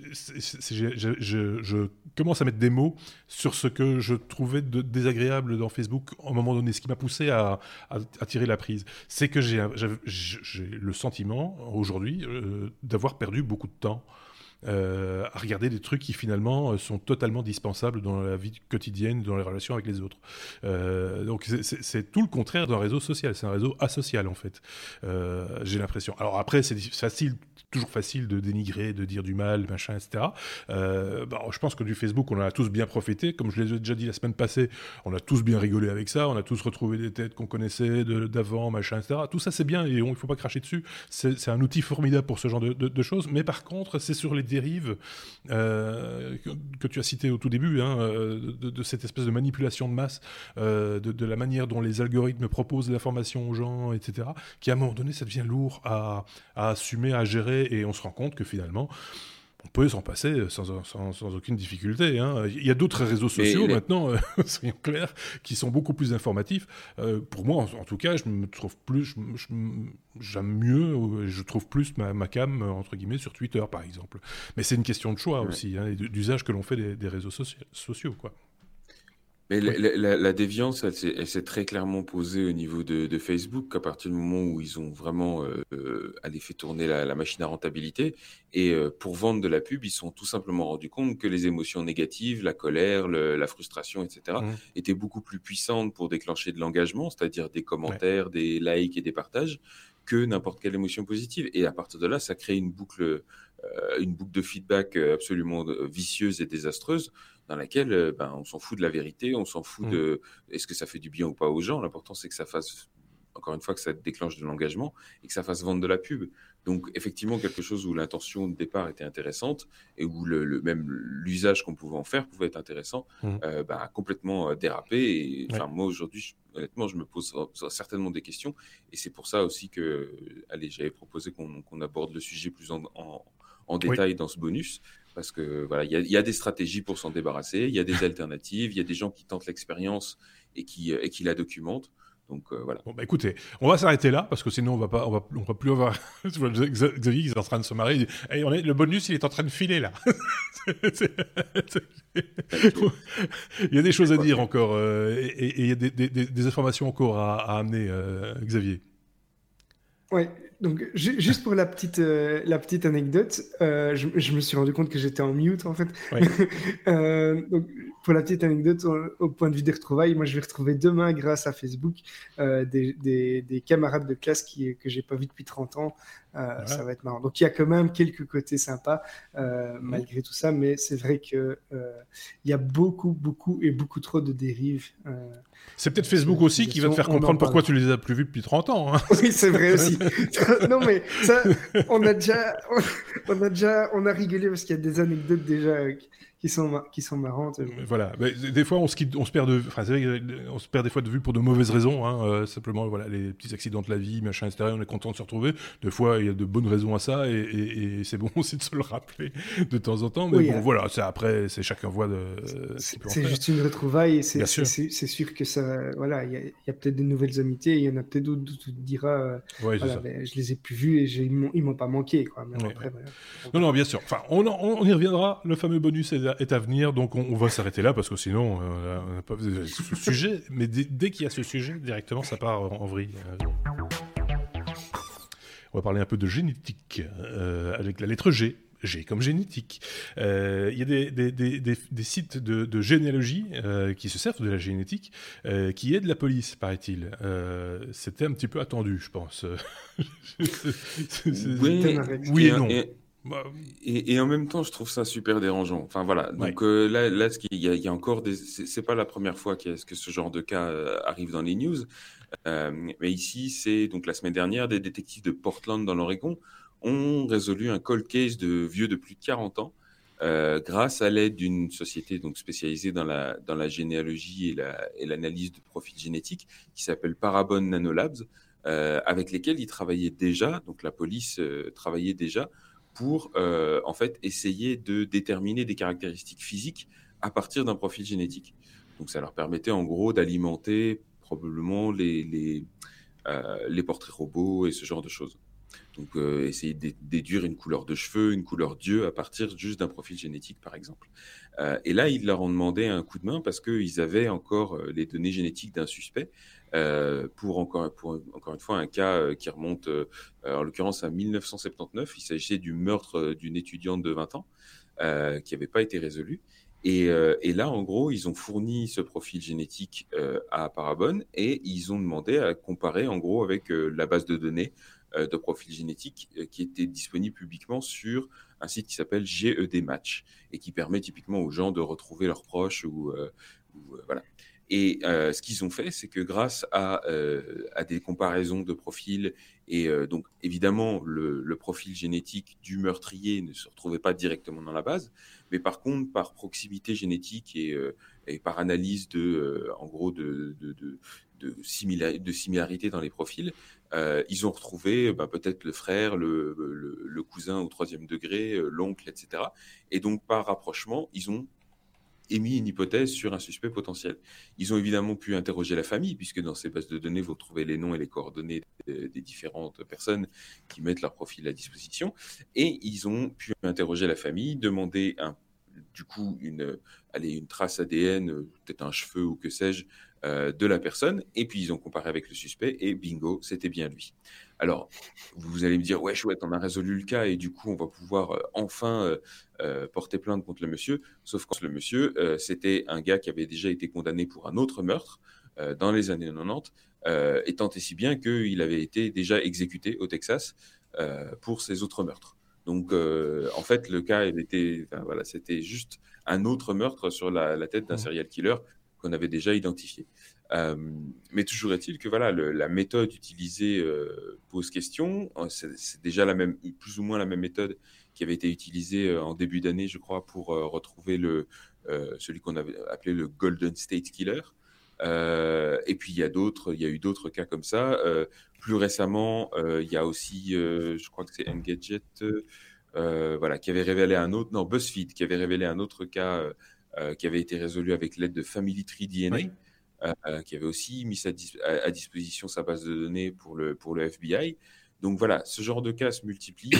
commence à mettre des mots sur ce que je trouvais de désagréable dans Facebook à un moment donné, ce qui m'a poussé à tirer la prise. C'est que j'ai le sentiment aujourd'hui d'avoir perdu beaucoup de temps à regarder des trucs qui finalement sont totalement dispensables dans la vie quotidienne, dans les relations avec les autres. Donc c'est tout le contraire d'un réseau social, c'est un réseau asocial en fait, j'ai l'impression. Alors après c'est toujours facile de dénigrer, de dire du mal, machin, etc. Je pense que du Facebook on en a tous bien profité, comme je l'ai déjà dit la semaine passée, on a tous bien rigolé avec ça, on a tous retrouvé des têtes qu'on connaissait d'avant, machin, etc. Tout ça c'est bien et il ne faut pas cracher dessus, c'est un outil formidable pour ce genre de choses, mais par contre c'est sur les dérives que tu as citées au tout début, hein, de cette espèce de manipulation de masse, de la manière dont les algorithmes proposent l'information aux gens, etc., qui à un moment donné, ça devient lourd à assumer, à gérer, et on se rend compte que finalement, on peut s'en passer sans aucune difficulté. Hein. Il y a d'autres réseaux sociaux maintenant, soyons clairs, qui sont beaucoup plus informatifs. Pour moi, en tout cas, je me trouve plus, j'aime mieux, je trouve plus ma came entre guillemets sur Twitter, par exemple. Mais c'est une question de choix aussi, hein, et d'usage que l'on fait des réseaux sociaux, quoi. Mais la déviance, elle s'est très clairement posée au niveau de Facebook, à partir du moment où ils ont vraiment allé fait tourner la machine à rentabilité. Et pour vendre de la pub, ils se sont tout simplement rendus compte que les émotions négatives, la colère, la frustration, etc., étaient beaucoup plus puissantes pour déclencher de l'engagement, c'est-à-dire des commentaires, des likes et des partages, que n'importe quelle émotion positive. Et à partir de là, ça crée une boucle de feedback absolument vicieuse et désastreuse, dans laquelle on s'en fout de la vérité, on s'en fout de est-ce que ça fait du bien ou pas aux gens. L'important, c'est que ça fasse encore une fois, que ça déclenche de l'engagement et que ça fasse vendre de la pub. Donc, effectivement, quelque chose où l'intention de départ était intéressante et où même l'usage qu'on pouvait en faire pouvait être intéressant, complètement dérapé. Et, moi, aujourd'hui, honnêtement, je me pose certainement des questions. Et c'est pour ça aussi que j'avais proposé qu'on aborde le sujet plus en détail dans ce bonus. Parce que voilà, il y a des stratégies pour s'en débarrasser, il y a des alternatives, il y a des gens qui tentent l'expérience et qui la documentent. Donc voilà. Bon, bah écoutez, on va s'arrêter là parce que sinon on va plus avoir. Xavier qui est en train de se marrer. Il dit, hey, le bonus, il est en train de filer là. Il y a des choses à dire encore et il y a des informations encore à amener, Xavier. Oui, donc juste pour la petite anecdote, je me suis rendu compte que j'étais en mute en fait. Oui. Donc, pour la petite anecdote, au point de vue des retrouvailles, moi je vais retrouver demain grâce à Facebook des camarades de classe que j'ai pas vu depuis 30 ans. Voilà. Ça va être marrant. Donc il y a quand même quelques côtés sympas malgré tout ça, mais c'est vrai que il y a beaucoup trop de dérives. C'est peut-être Facebook aussi qui va te faire comprendre pourquoi tu les as plus vus depuis 30 ans. Hein. Oui, c'est vrai aussi. Non mais ça, on a rigolé parce qu'il y a des anecdotes déjà. Qui sont marrantes. Voilà, mais des fois on se perd des fois de vue pour de mauvaises raisons, simplement voilà, les petits accidents de la vie, machin, etc. On est content de se retrouver. Des fois il y a de bonnes raisons à ça et c'est bon aussi de se le rappeler de temps en temps. Mais voilà, ça après c'est chacun voit de. C'est juste une retrouvaille et c'est sûr que ça, voilà, il y a peut-être de nouvelles amitiés, il y en a peut-être d'autres où tu te diras, je les ai plus vus et ils m'ont pas manqué quoi. Mais après, voilà. Non bien sûr. Enfin on y reviendra, le fameux bonus est à venir, donc on va s'arrêter là parce que sinon on n'a pas ce sujet, mais dès qu'il y a ce sujet directement ça part en vrille. On va parler un peu de génétique avec la lettre G comme génétique. Il y a des sites de généalogie qui se servent de la génétique, qui aident la police, paraît-il. C'était un petit peu attendu, je pense. Oui et non. Et en même temps, je trouve ça super dérangeant. Enfin voilà. Donc là, il y a encore des. C'est pas la première fois que ce genre de cas arrive dans les news. Mais ici, c'est donc la semaine dernière, des détectives de Portland dans l'Oregon ont résolu un cold case de vieux de plus de 40 ans grâce à l'aide d'une société donc spécialisée dans la généalogie et l'analyse de profils génétiques qui s'appelle Parabon Nanolabs, avec lesquels ils travaillaient déjà. Donc la police travaillait déjà pour en fait essayer de déterminer des caractéristiques physiques à partir d'un profil génétique. Donc ça leur permettait en gros d'alimenter probablement les portraits robots et ce genre de choses. Donc essayer de déduire une couleur de cheveux, une couleur d'yeux à partir juste d'un profil génétique par exemple. Et là ils leur ont demandé un coup de main parce qu'ils avaient encore les données génétiques d'un suspect pour encore une fois un cas qui remonte en l'occurrence à 1979. Il s'agissait du meurtre d'une étudiante de 20 ans qui n'avait pas été résolue. Et là, en gros, ils ont fourni ce profil génétique à Parabon et ils ont demandé à comparer, en gros, avec la base de données de profil génétique qui était disponible publiquement sur un site qui s'appelle GED Match et qui permet typiquement aux gens de retrouver leurs proches ou voilà. Et ce qu'ils ont fait, c'est que grâce à des comparaisons de profils, et donc évidemment le profil génétique du meurtrier ne se retrouvait pas directement dans la base, mais par contre par proximité génétique et par analyse de similarité dans les profils, ils ont retrouvé peut-être le frère, le cousin au 3e degré, l'oncle, etc. Et donc par rapprochement, ils ont émis une hypothèse sur un suspect potentiel. Ils ont évidemment pu interroger la famille, puisque dans ces bases de données, vous retrouvez les noms et les coordonnées des différentes personnes qui mettent leur profil à disposition. Et ils ont pu interroger la famille, demander une trace ADN, peut-être un cheveu ou que sais-je, de la personne. Et puis, ils ont comparé avec le suspect et bingo, c'était bien lui. Alors, vous allez me dire, ouais, chouette, on a résolu le cas et du coup, on va pouvoir enfin porter plainte contre le monsieur. Sauf que le monsieur, c'était un gars qui avait déjà été condamné pour un autre meurtre dans les années 90, et tant et si bien qu'il avait été déjà exécuté au Texas pour ses autres meurtres. Donc, en fait, le cas, c'était juste un autre meurtre sur la tête d'un serial killer qu'on avait déjà identifié. Mais toujours est-il que voilà, la méthode utilisée pose question. C'est déjà plus ou moins la même méthode qui avait été utilisée en début d'année, je crois, pour retrouver celui qu'on avait appelé le Golden State Killer. Et puis il y a eu d'autres cas comme ça. Plus récemment, il y a aussi, je crois que c'est Engadget, voilà, qui avait révélé BuzzFeed, qui avait révélé un autre cas qui avait été résolu avec l'aide de Family Tree DNA. Oui. Qui avait aussi mis à disposition sa base de données pour le FBI. Donc voilà, ce genre de cas se multiplie.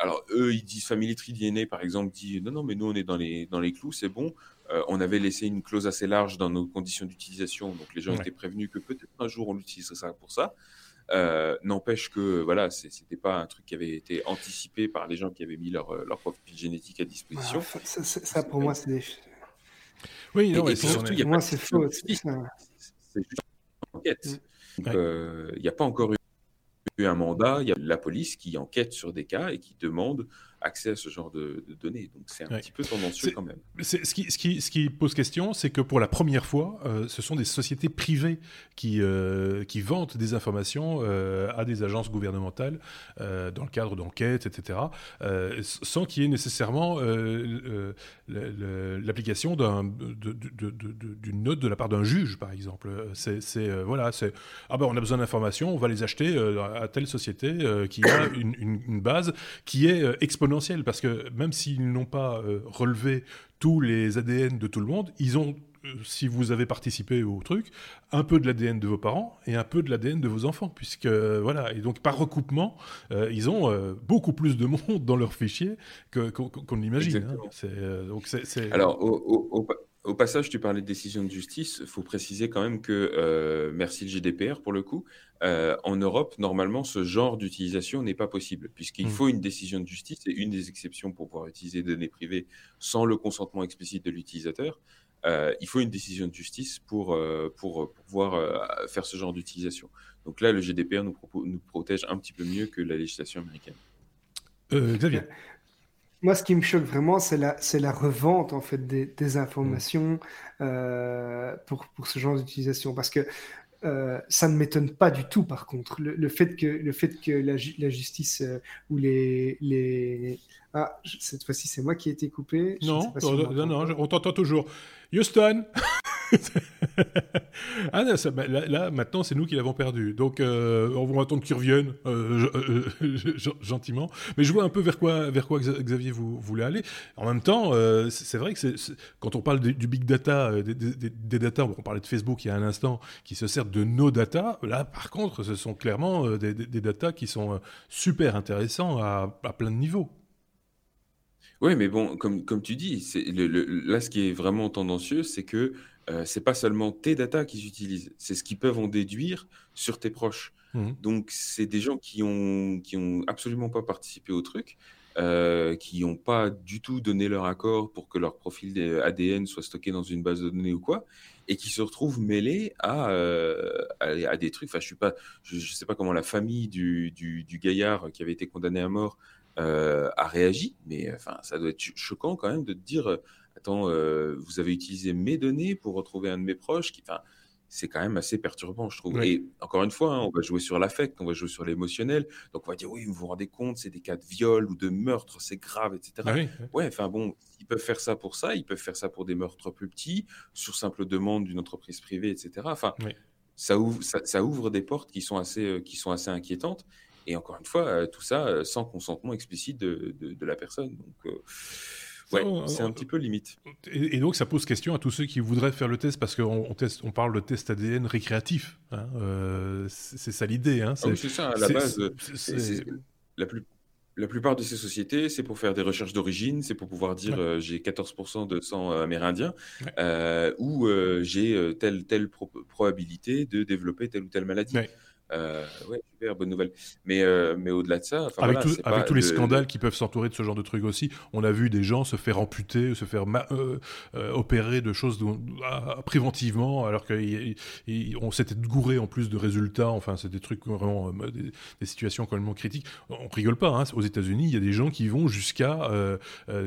Alors eux, ils disent Family Tree DNA, par exemple, dit non, mais nous, on est dans les clous, c'est bon. On avait laissé une clause assez large dans nos conditions d'utilisation, donc les gens étaient prévenus que peut-être un jour, on l'utiliserait ça pour ça. N'empêche que voilà, c'était pas un truc qui avait été anticipé par les gens qui avaient mis leur profil génétique à disposition. Ah, ça pour moi, c'est des... Oui, non, et surtout, pour moi, c'est faux. C'est juste une enquête. Il n'y a pas encore eu un mandat. Il y a la police qui enquête sur des cas et qui demande accès à ce genre de données. Donc, c'est un petit peu tendancieux quand même. Ce qui pose question, c'est que pour la première fois, ce sont des sociétés privées qui vendent des informations à des agences gouvernementales dans le cadre d'enquêtes, etc., sans qu'il y ait nécessairement l'application d'une note de la part d'un juge, par exemple. On a besoin d'informations, on va les acheter à telle société qui a une base qui est exponentielle. Parce que même s'ils n'ont pas relevé tous les ADN de tout le monde, ils ont, si vous avez participé au truc, un peu de l'ADN de vos parents et un peu de l'ADN de vos enfants, puisque voilà, et donc par recoupement, ils ont beaucoup plus de monde dans leurs fichiers qu'on l'imagine. Hein. Alors, au passage, tu parlais de décision de justice, il faut préciser quand même que, merci le GDPR pour le coup, en Europe, normalement, ce genre d'utilisation n'est pas possible, puisqu'il faut une décision de justice, et une des exceptions pour pouvoir utiliser des données privées sans le consentement explicite de l'utilisateur. Il faut une décision de justice pour pouvoir faire ce genre d'utilisation. Donc là, le GDPR nous protège un petit peu mieux que la législation américaine. Xavier ? Moi, ce qui me choque vraiment, c'est la revente en fait des informations pour ce genre d'utilisation, parce que ça ne m'étonne pas du tout. Par contre, le fait que la justice ou les ah, cette fois-ci c'est moi qui ai été coupé. Non, on t'entend toujours, Houston. Là, maintenant, c'est nous qui l'avons perdu. Donc, on va attendre qu'il revienne gentiment. Mais je vois un peu vers quoi Xavier vous voulez aller. En même temps, c'est vrai que quand on parle du big data, des data, on parlait de Facebook il y a un instant, qui se sert de nos data. Là, par contre, ce sont clairement des data qui sont super intéressants à plein de niveaux. Oui, mais bon, comme tu dis, là, ce qui est vraiment tendancieux, c'est que c'est pas seulement tes data qu'ils utilisent, c'est ce qu'ils peuvent en déduire sur tes proches. Donc, c'est des gens qui ont absolument pas participé au truc, qui n'ont pas du tout donné leur accord pour que leur profil ADN soit stocké dans une base de données ou quoi, et qui se retrouvent mêlés à des trucs. Enfin, je sais pas comment la famille du gaillard qui avait été condamné à mort a réagi, mais enfin, ça doit être choquant quand même de te dire. Attends, vous avez utilisé mes données pour retrouver un de mes proches. C'est quand même assez perturbant, je trouve. Oui. Et encore une fois, on va jouer sur l'affect, on va jouer sur l'émotionnel. Donc, on va dire, oui, vous vous rendez compte, c'est des cas de viol ou de meurtre, c'est grave, etc. Ah oui. Ouais, enfin bon, ils peuvent faire ça pour ça, ils peuvent faire ça pour des meurtres plus petits, sur simple demande d'une entreprise privée, etc. Enfin, oui. Ça ouvre des portes qui sont assez inquiétantes. Et encore une fois, tout ça sans consentement explicite de la personne. Donc... ouais, c'est un petit peu limite. Et donc, ça pose question à tous ceux qui voudraient faire le test, parce qu'on parle de test ADN récréatif. Hein, c'est ça l'idée. Hein, c'est ça, à la base. C'est la plupart de ces sociétés, c'est pour faire des recherches d'origine, c'est pour pouvoir dire j'ai 14% de sang amérindien ou j'ai telle probabilité de développer telle ou telle maladie. Ouais. super, bonne nouvelle. Mais au-delà de ça... Avec, voilà, tous les scandales qui peuvent s'entourer de ce genre de trucs aussi, on a vu des gens se faire amputer, se faire opérer de choses préventivement, alors qu'on s'était gouré en plus de résultats. Enfin, c'est des trucs vraiment... des situations complètement critiques. On rigole pas, hein. Aux États-Unis, il y a des gens qui vont jusqu'à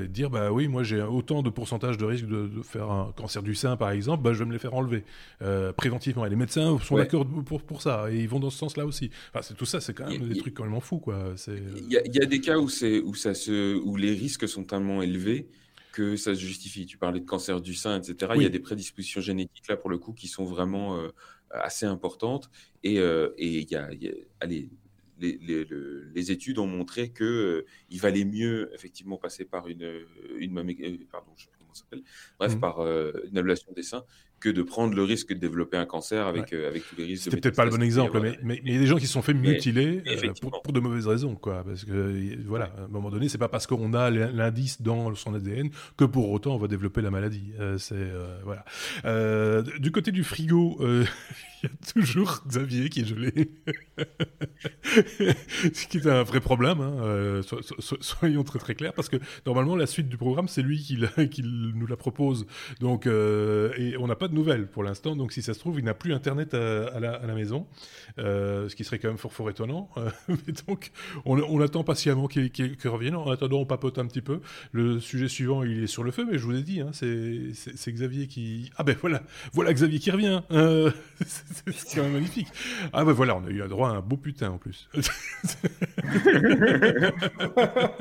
dire « Bah oui, moi j'ai autant de pourcentage de risque de faire un cancer du sein, par exemple, bah, je vais me les faire enlever préventivement. » Et les médecins sont d'accord pour ça, et ils vont dans ce sens-là aussi. Enfin, c'est, tout ça, c'est quand même des trucs complètement fous, quoi. Il y a des cas où les risques sont tellement élevés que ça se justifie. Tu parlais de cancer du sein, etc. Oui. Il y a des prédispositions génétiques, là, pour le coup, qui sont vraiment assez importantes. Et il y a allez, les études ont montré qu'il valait mieux, effectivement, passer par une ablation des seins que de prendre le risque de développer un cancer avec tous les risques. C'était peut-être pas le bon exemple, mais il y a des gens qui se sont fait mutiler pour de mauvaises raisons, quoi. Parce que, voilà, à un moment donné, c'est pas parce qu'on a l'indice dans son ADN que pour autant on va développer la maladie. Voilà. Du côté du frigo, il y a toujours Xavier qui est gelé. Ce qui est un vrai problème, hein. Soyons très très clairs, parce que normalement la suite du programme, c'est lui qui nous la propose. Donc, et on n'a pas de nouvelles pour l'instant, donc si ça se trouve, il n'a plus Internet à la maison, ce qui serait quand même fort étonnant. Mais donc, on attend patiemment qu'il revienne. En attendant, on papote un petit peu. Le sujet suivant, il est sur le feu, mais je vous ai dit, hein, c'est Xavier qui... Ah ben voilà Xavier qui revient. C'est quand même magnifique. Ah ben voilà, on a eu le droit à un beau putain en plus.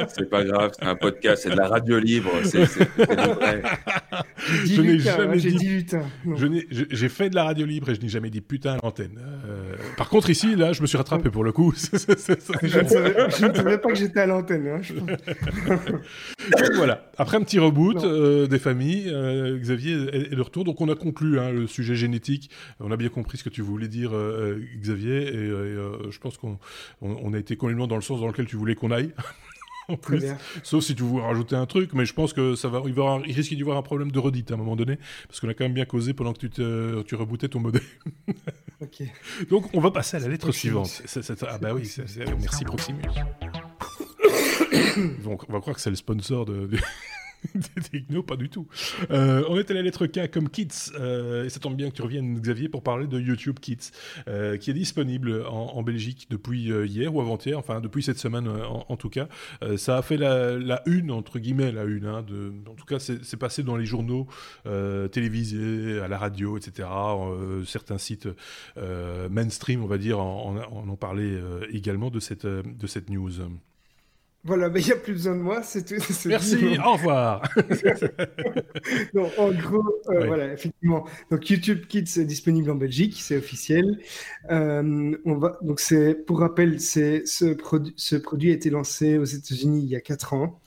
C'est pas grave, c'est un podcast, c'est de la radio libre, c'est du vrai. Je n'ai jamais dit putain. J'ai fait de la radio libre et je n'ai jamais dit putain à l'antenne. Par contre, ici, là, je me suis rattrapé pour le coup. Je ne savais pas que j'étais à l'antenne. Hein, voilà. Après un petit reboot des familles, Xavier est de retour. Donc, on a conclu le sujet génétique. On a bien compris ce que tu voulais dire, Xavier. Et je pense qu'on a été complètement dans le sens dans lequel tu voulais qu'on aille. En plus, sauf si tu veux rajouter un truc, mais je pense que il risque d'y avoir un problème de redite à un moment donné, parce qu'on a quand même bien causé pendant que tu rebootais ton modèle. Okay. Donc on va passer à la lettre suivante. C'est merci Proximus. On va croire que c'est le sponsor de... Des technos, pas du tout. On est à la lettre K comme Kids, et ça tombe bien que tu reviennes, Xavier, pour parler de YouTube Kids, qui est disponible en Belgique depuis hier ou avant-hier, enfin depuis cette semaine en tout cas. Ça a fait la une, entre guillemets, en tout cas, c'est passé dans les journaux télévisés, à la radio, etc. Certains sites mainstream, on va dire, en parlaient également de cette news. Voilà, mais il n'y a plus besoin de moi, c'est tout. Merci, au revoir. Non, en gros, voilà, effectivement. Donc, YouTube Kids est disponible en Belgique, c'est officiel. Donc, pour rappel, ce produit a été lancé aux États-Unis il y a 4 ans.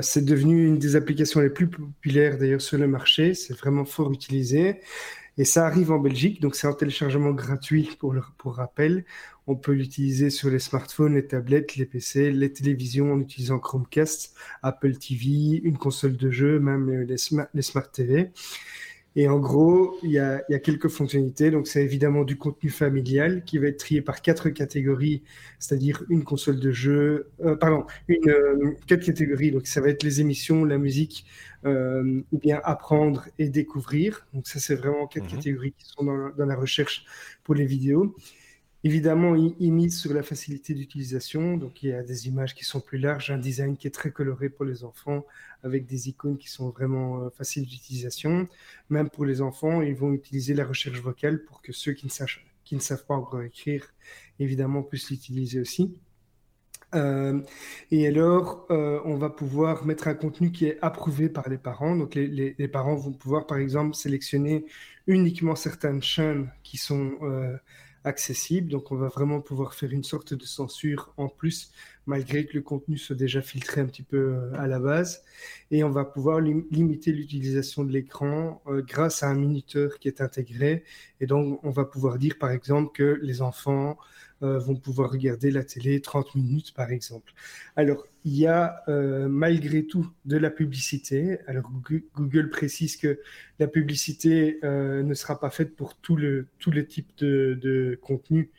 C'est devenu une des applications les plus populaires, d'ailleurs, sur le marché. C'est vraiment fort utilisé. Et ça arrive en Belgique, donc c'est un téléchargement gratuit pour rappel. On peut l'utiliser sur les smartphones, les tablettes, les PC, les télévisions en utilisant Chromecast, Apple TV, une console de jeu, même les Smart TV. Et en gros, il y a quelques fonctionnalités. Donc c'est évidemment du contenu familial qui va être trié par 4 catégories, c'est-à-dire une console de jeu... 4 catégories. Donc ça va être les émissions, la musique... ou bien apprendre et découvrir. Donc ça, c'est vraiment 4 catégories qui sont dans la recherche pour les vidéos. Évidemment, ils misent sur la facilité d'utilisation. Donc il y a des images qui sont plus larges, un design qui est très coloré pour les enfants, avec des icônes qui sont vraiment faciles d'utilisation. Même pour les enfants, ils vont utiliser la recherche vocale pour que ceux qui ne savent pas encore écrire, évidemment, puissent l'utiliser aussi. Et alors, on va pouvoir mettre un contenu qui est approuvé par les parents. Donc, les parents vont pouvoir, par exemple, sélectionner uniquement certaines chaînes qui sont accessibles. Donc, on va vraiment pouvoir faire une sorte de censure en plus, malgré que le contenu soit déjà filtré un petit peu à la base. Et on va pouvoir limiter l'utilisation de l'écran grâce à un minuteur qui est intégré. Et donc, on va pouvoir dire, par exemple, que les enfants... vont pouvoir regarder la télé 30 minutes, par exemple. Alors, il y a malgré tout de la publicité. Alors, Google précise que la publicité ne sera pas faite pour tout le type de contenu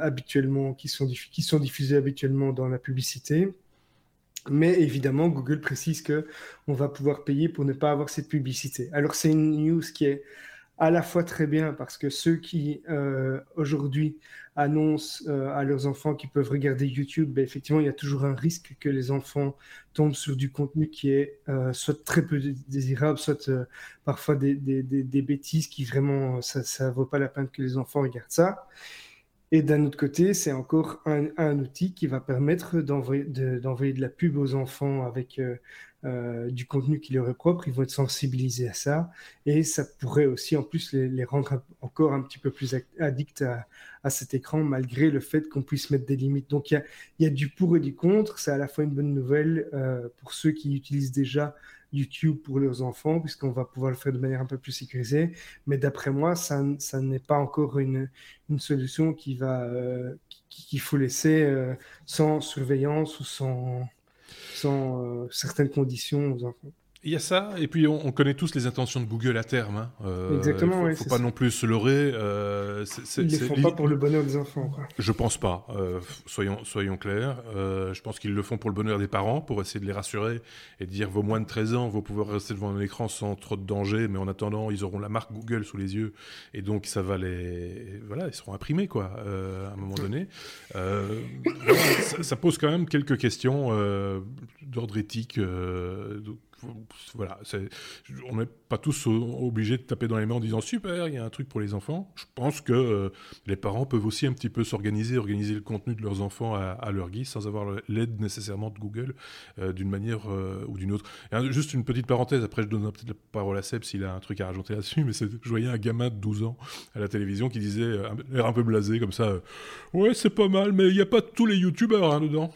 habituellement, qui sont diffusés habituellement dans la publicité. Mais évidemment, Google précise qu'on va pouvoir payer pour ne pas avoir cette publicité. Alors, c'est une news qui est à la fois très bien parce que ceux qui, aujourd'hui, annoncent à leurs enfants qu'ils peuvent regarder YouTube, ben, effectivement, il y a toujours un risque que les enfants tombent sur du contenu qui est soit très peu désirable, soit parfois des bêtises qui vraiment, ça vaut pas la peine que les enfants regardent ça. Et d'un autre côté, c'est encore un outil qui va permettre d'envoyer de la pub aux enfants avec du contenu qui leur est propre. Ils vont être sensibilisés à ça. Et ça pourrait aussi, en plus, les rendre encore un petit peu plus addicts à cet écran, malgré le fait qu'on puisse mettre des limites. Donc, il y a du pour et du contre. C'est à la fois une bonne nouvelle pour ceux qui utilisent déjà YouTube pour leurs enfants, puisqu'on va pouvoir le faire de manière un peu plus sécurisée. Mais d'après moi, ça n'est pas encore une solution qu'il faut laisser sans surveillance ou sans certaines conditions aux enfants. Il y a ça, et puis on connaît tous les intentions de Google à terme. Hein. Exactement, il ne faut pas ça. Non plus se leurrer. Ils ne le font pas pour le bonheur des enfants. Quoi. Je ne pense pas, soyons clairs. Je pense qu'ils le font pour le bonheur des parents, pour essayer de les rassurer et de dire « Vos moins de 13 ans, vous pouvez rester devant un écran sans trop de danger, mais en attendant, ils auront la marque Google sous les yeux. » Et donc, ça va les... Voilà, ils seront imprimés, quoi, à un moment donné. Ça pose quand même quelques questions d'ordre éthique... Voilà, on n'est pas tous obligés de taper dans les mains en disant « Super, il y a un truc pour les enfants ». Je pense que les parents peuvent aussi un petit peu organiser le contenu de leurs enfants à leur guise, sans avoir l'aide nécessairement de Google d'une manière ou d'une autre. Et juste une petite parenthèse, après je donne peut-être la parole à Seb s'il a un truc à rajouter là-dessus, mais je voyais un gamin de 12 ans à la télévision qui disait, l'air un peu blasé comme ça, « Ouais, c'est pas mal, mais il n'y a pas tous les youtubeurs hein, dedans ».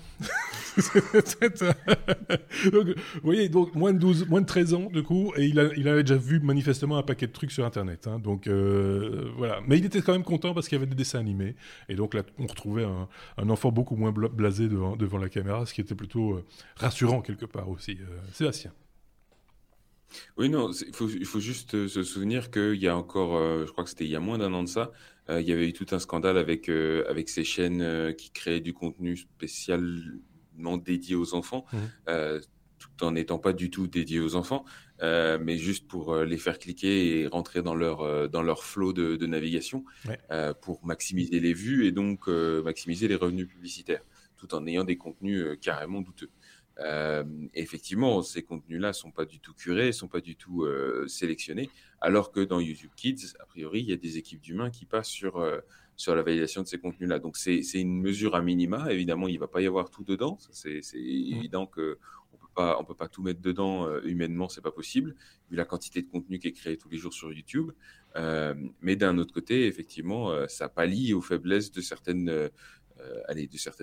Donc, vous voyez, donc, moins de 13 ans, du coup, et il avait déjà vu manifestement un paquet de trucs sur Internet. Hein, donc, voilà. Mais il était quand même content parce qu'il y avait des dessins animés. Et donc, là, on retrouvait un enfant beaucoup moins blasé devant la caméra, ce qui était plutôt rassurant quelque part aussi. Sébastien. Oui, non, il faut juste se souvenir qu'il y a encore, je crois que c'était il y a moins d'un an de ça, il y avait eu tout un scandale avec ces chaînes qui créaient du contenu spécialement dédié aux enfants. Mmh. Tout en n'étant pas du tout dédié aux enfants, mais juste pour les faire cliquer et rentrer dans leur flow de navigation, ouais. Pour maximiser les vues et donc maximiser les revenus publicitaires, tout en ayant des contenus carrément douteux. Effectivement, ces contenus-là ne sont pas du tout curés, ne sont pas du tout sélectionnés, alors que dans YouTube Kids, a priori, il y a des équipes d'humains qui passent sur la validation de ces contenus-là. Donc, c'est une mesure à minima. Évidemment, il ne va pas y avoir tout dedans. C'est évident que... On ne peut pas tout mettre dedans humainement, ce n'est pas possible, vu la quantité de contenu qui est créé tous les jours sur YouTube. Mais d'un autre côté, effectivement, ça pallie aux faiblesses de certaines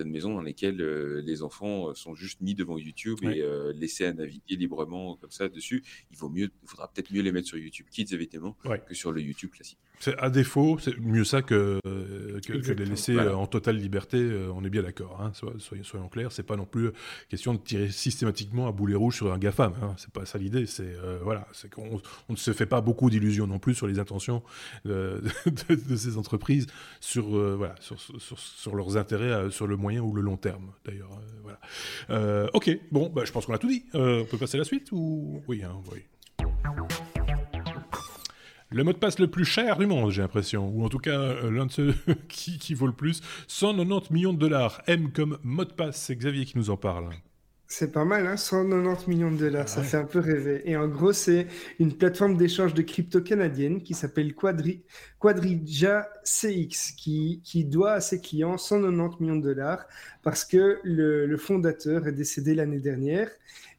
maisons dans lesquelles les enfants sont juste mis devant YouTube et laissés à naviguer librement comme ça dessus. Il faudra peut-être mieux les mettre sur YouTube Kids, évidemment, que sur le YouTube classique. À défaut, c'est mieux ça que les laisser en totale liberté, on est bien d'accord, hein, soyons clairs, c'est pas non plus question de tirer systématiquement à boulet rouge sur un GAFAM, hein, c'est pas ça l'idée, c'est qu'on ne se fait pas beaucoup d'illusions non plus sur les intentions de ces entreprises, sur leurs intérêts sur le moyen ou le long terme, d'ailleurs. Voilà. Ok, bon, bah, je pense qu'on a tout dit, on peut passer à la suite ou... Oui, hein, oui. Le mot de passe le plus cher du monde, j'ai l'impression, ou en tout cas l'un de ceux qui vaut le plus, 190 millions de dollars. M comme mot de passe, c'est Xavier qui nous en parle. C'est pas mal, hein, 190 millions de dollars, ça fait un peu rêver. Et en gros, c'est une plateforme d'échange de crypto canadienne qui s'appelle Quadrija CX, qui doit à ses clients 190 millions de dollars parce que le fondateur est décédé l'année dernière.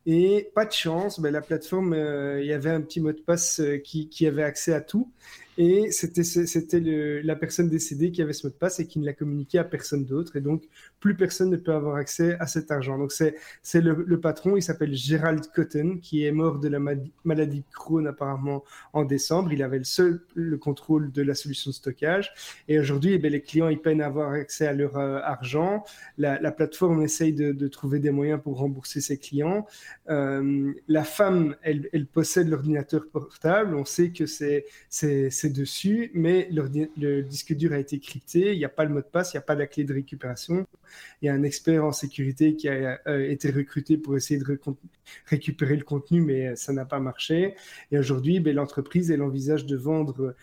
Et pas de chance, la plateforme, il y avait un petit mot de passe qui avait accès à tout. Et c'était la personne décédée qui avait ce mot de passe et qui ne l'a communiqué à personne d'autre. Et donc, plus personne ne peut avoir accès à cet argent. Donc, c'est le patron, il s'appelle Gerald Cotton, qui est mort de la maladie de Crohn apparemment en décembre. Il avait le contrôle de la solution de stockage. Et aujourd'hui, les clients, ils peinent à avoir accès à leur argent. La plateforme essaye de trouver des moyens pour rembourser ses clients. La femme, elle possède l'ordinateur portable. On sait que c'est accès dessus, mais le disque dur a été crypté, il n'y a pas le mot de passe, il n'y a pas la clé de récupération. Il y a un expert en sécurité qui a été recruté pour essayer de récupérer le contenu, mais ça n'a pas marché. Et aujourd'hui, l'entreprise, elle envisage de vendre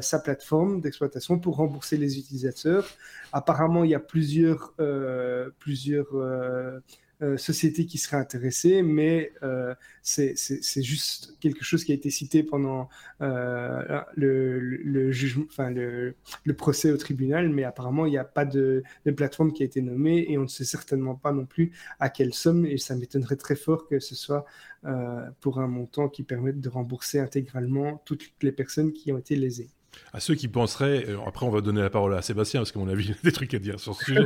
sa plateforme d'exploitation pour rembourser les utilisateurs. Apparemment, il y a plusieurs sociétés qui seraient intéressées, mais c'est juste quelque chose qui a été cité pendant le procès au tribunal, mais apparemment il n'y a pas de plateforme qui a été nommée et on ne sait certainement pas non plus à quelle somme, et ça m'étonnerait très fort que ce soit pour un montant qui permette de rembourser intégralement toutes les personnes qui ont été lésées. À ceux qui penseraient, après on va donner la parole à Sébastien parce qu'à mon avis il y a des trucs à dire sur ce sujet,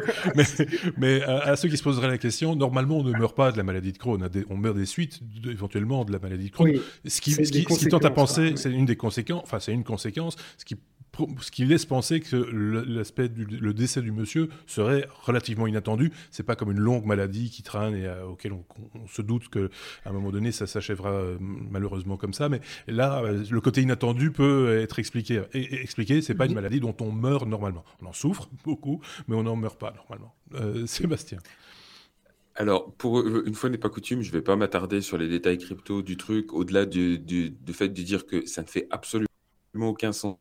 mais à ceux qui se poseraient la question, normalement on ne meurt pas de la maladie de Crohn, on meurt des suites éventuellement de la maladie de Crohn, oui, ce qui tente à penser, ouais. C'est une conséquence, ce qui laisse penser que le décès du monsieur serait relativement inattendu. C'est pas comme une longue maladie qui traîne et auquel on se doute qu'à un moment donné ça s'achèvera malheureusement comme ça, mais là le côté inattendu peut être expliqué. C'est pas une maladie dont on meurt normalement. On en souffre beaucoup, mais on n'en meurt pas normalement. Sébastien. Alors, pour une fois n'est pas coutume, je vais pas m'attarder sur les détails crypto du truc, au-delà du fait de dire que ça ne fait absolument aucun sens.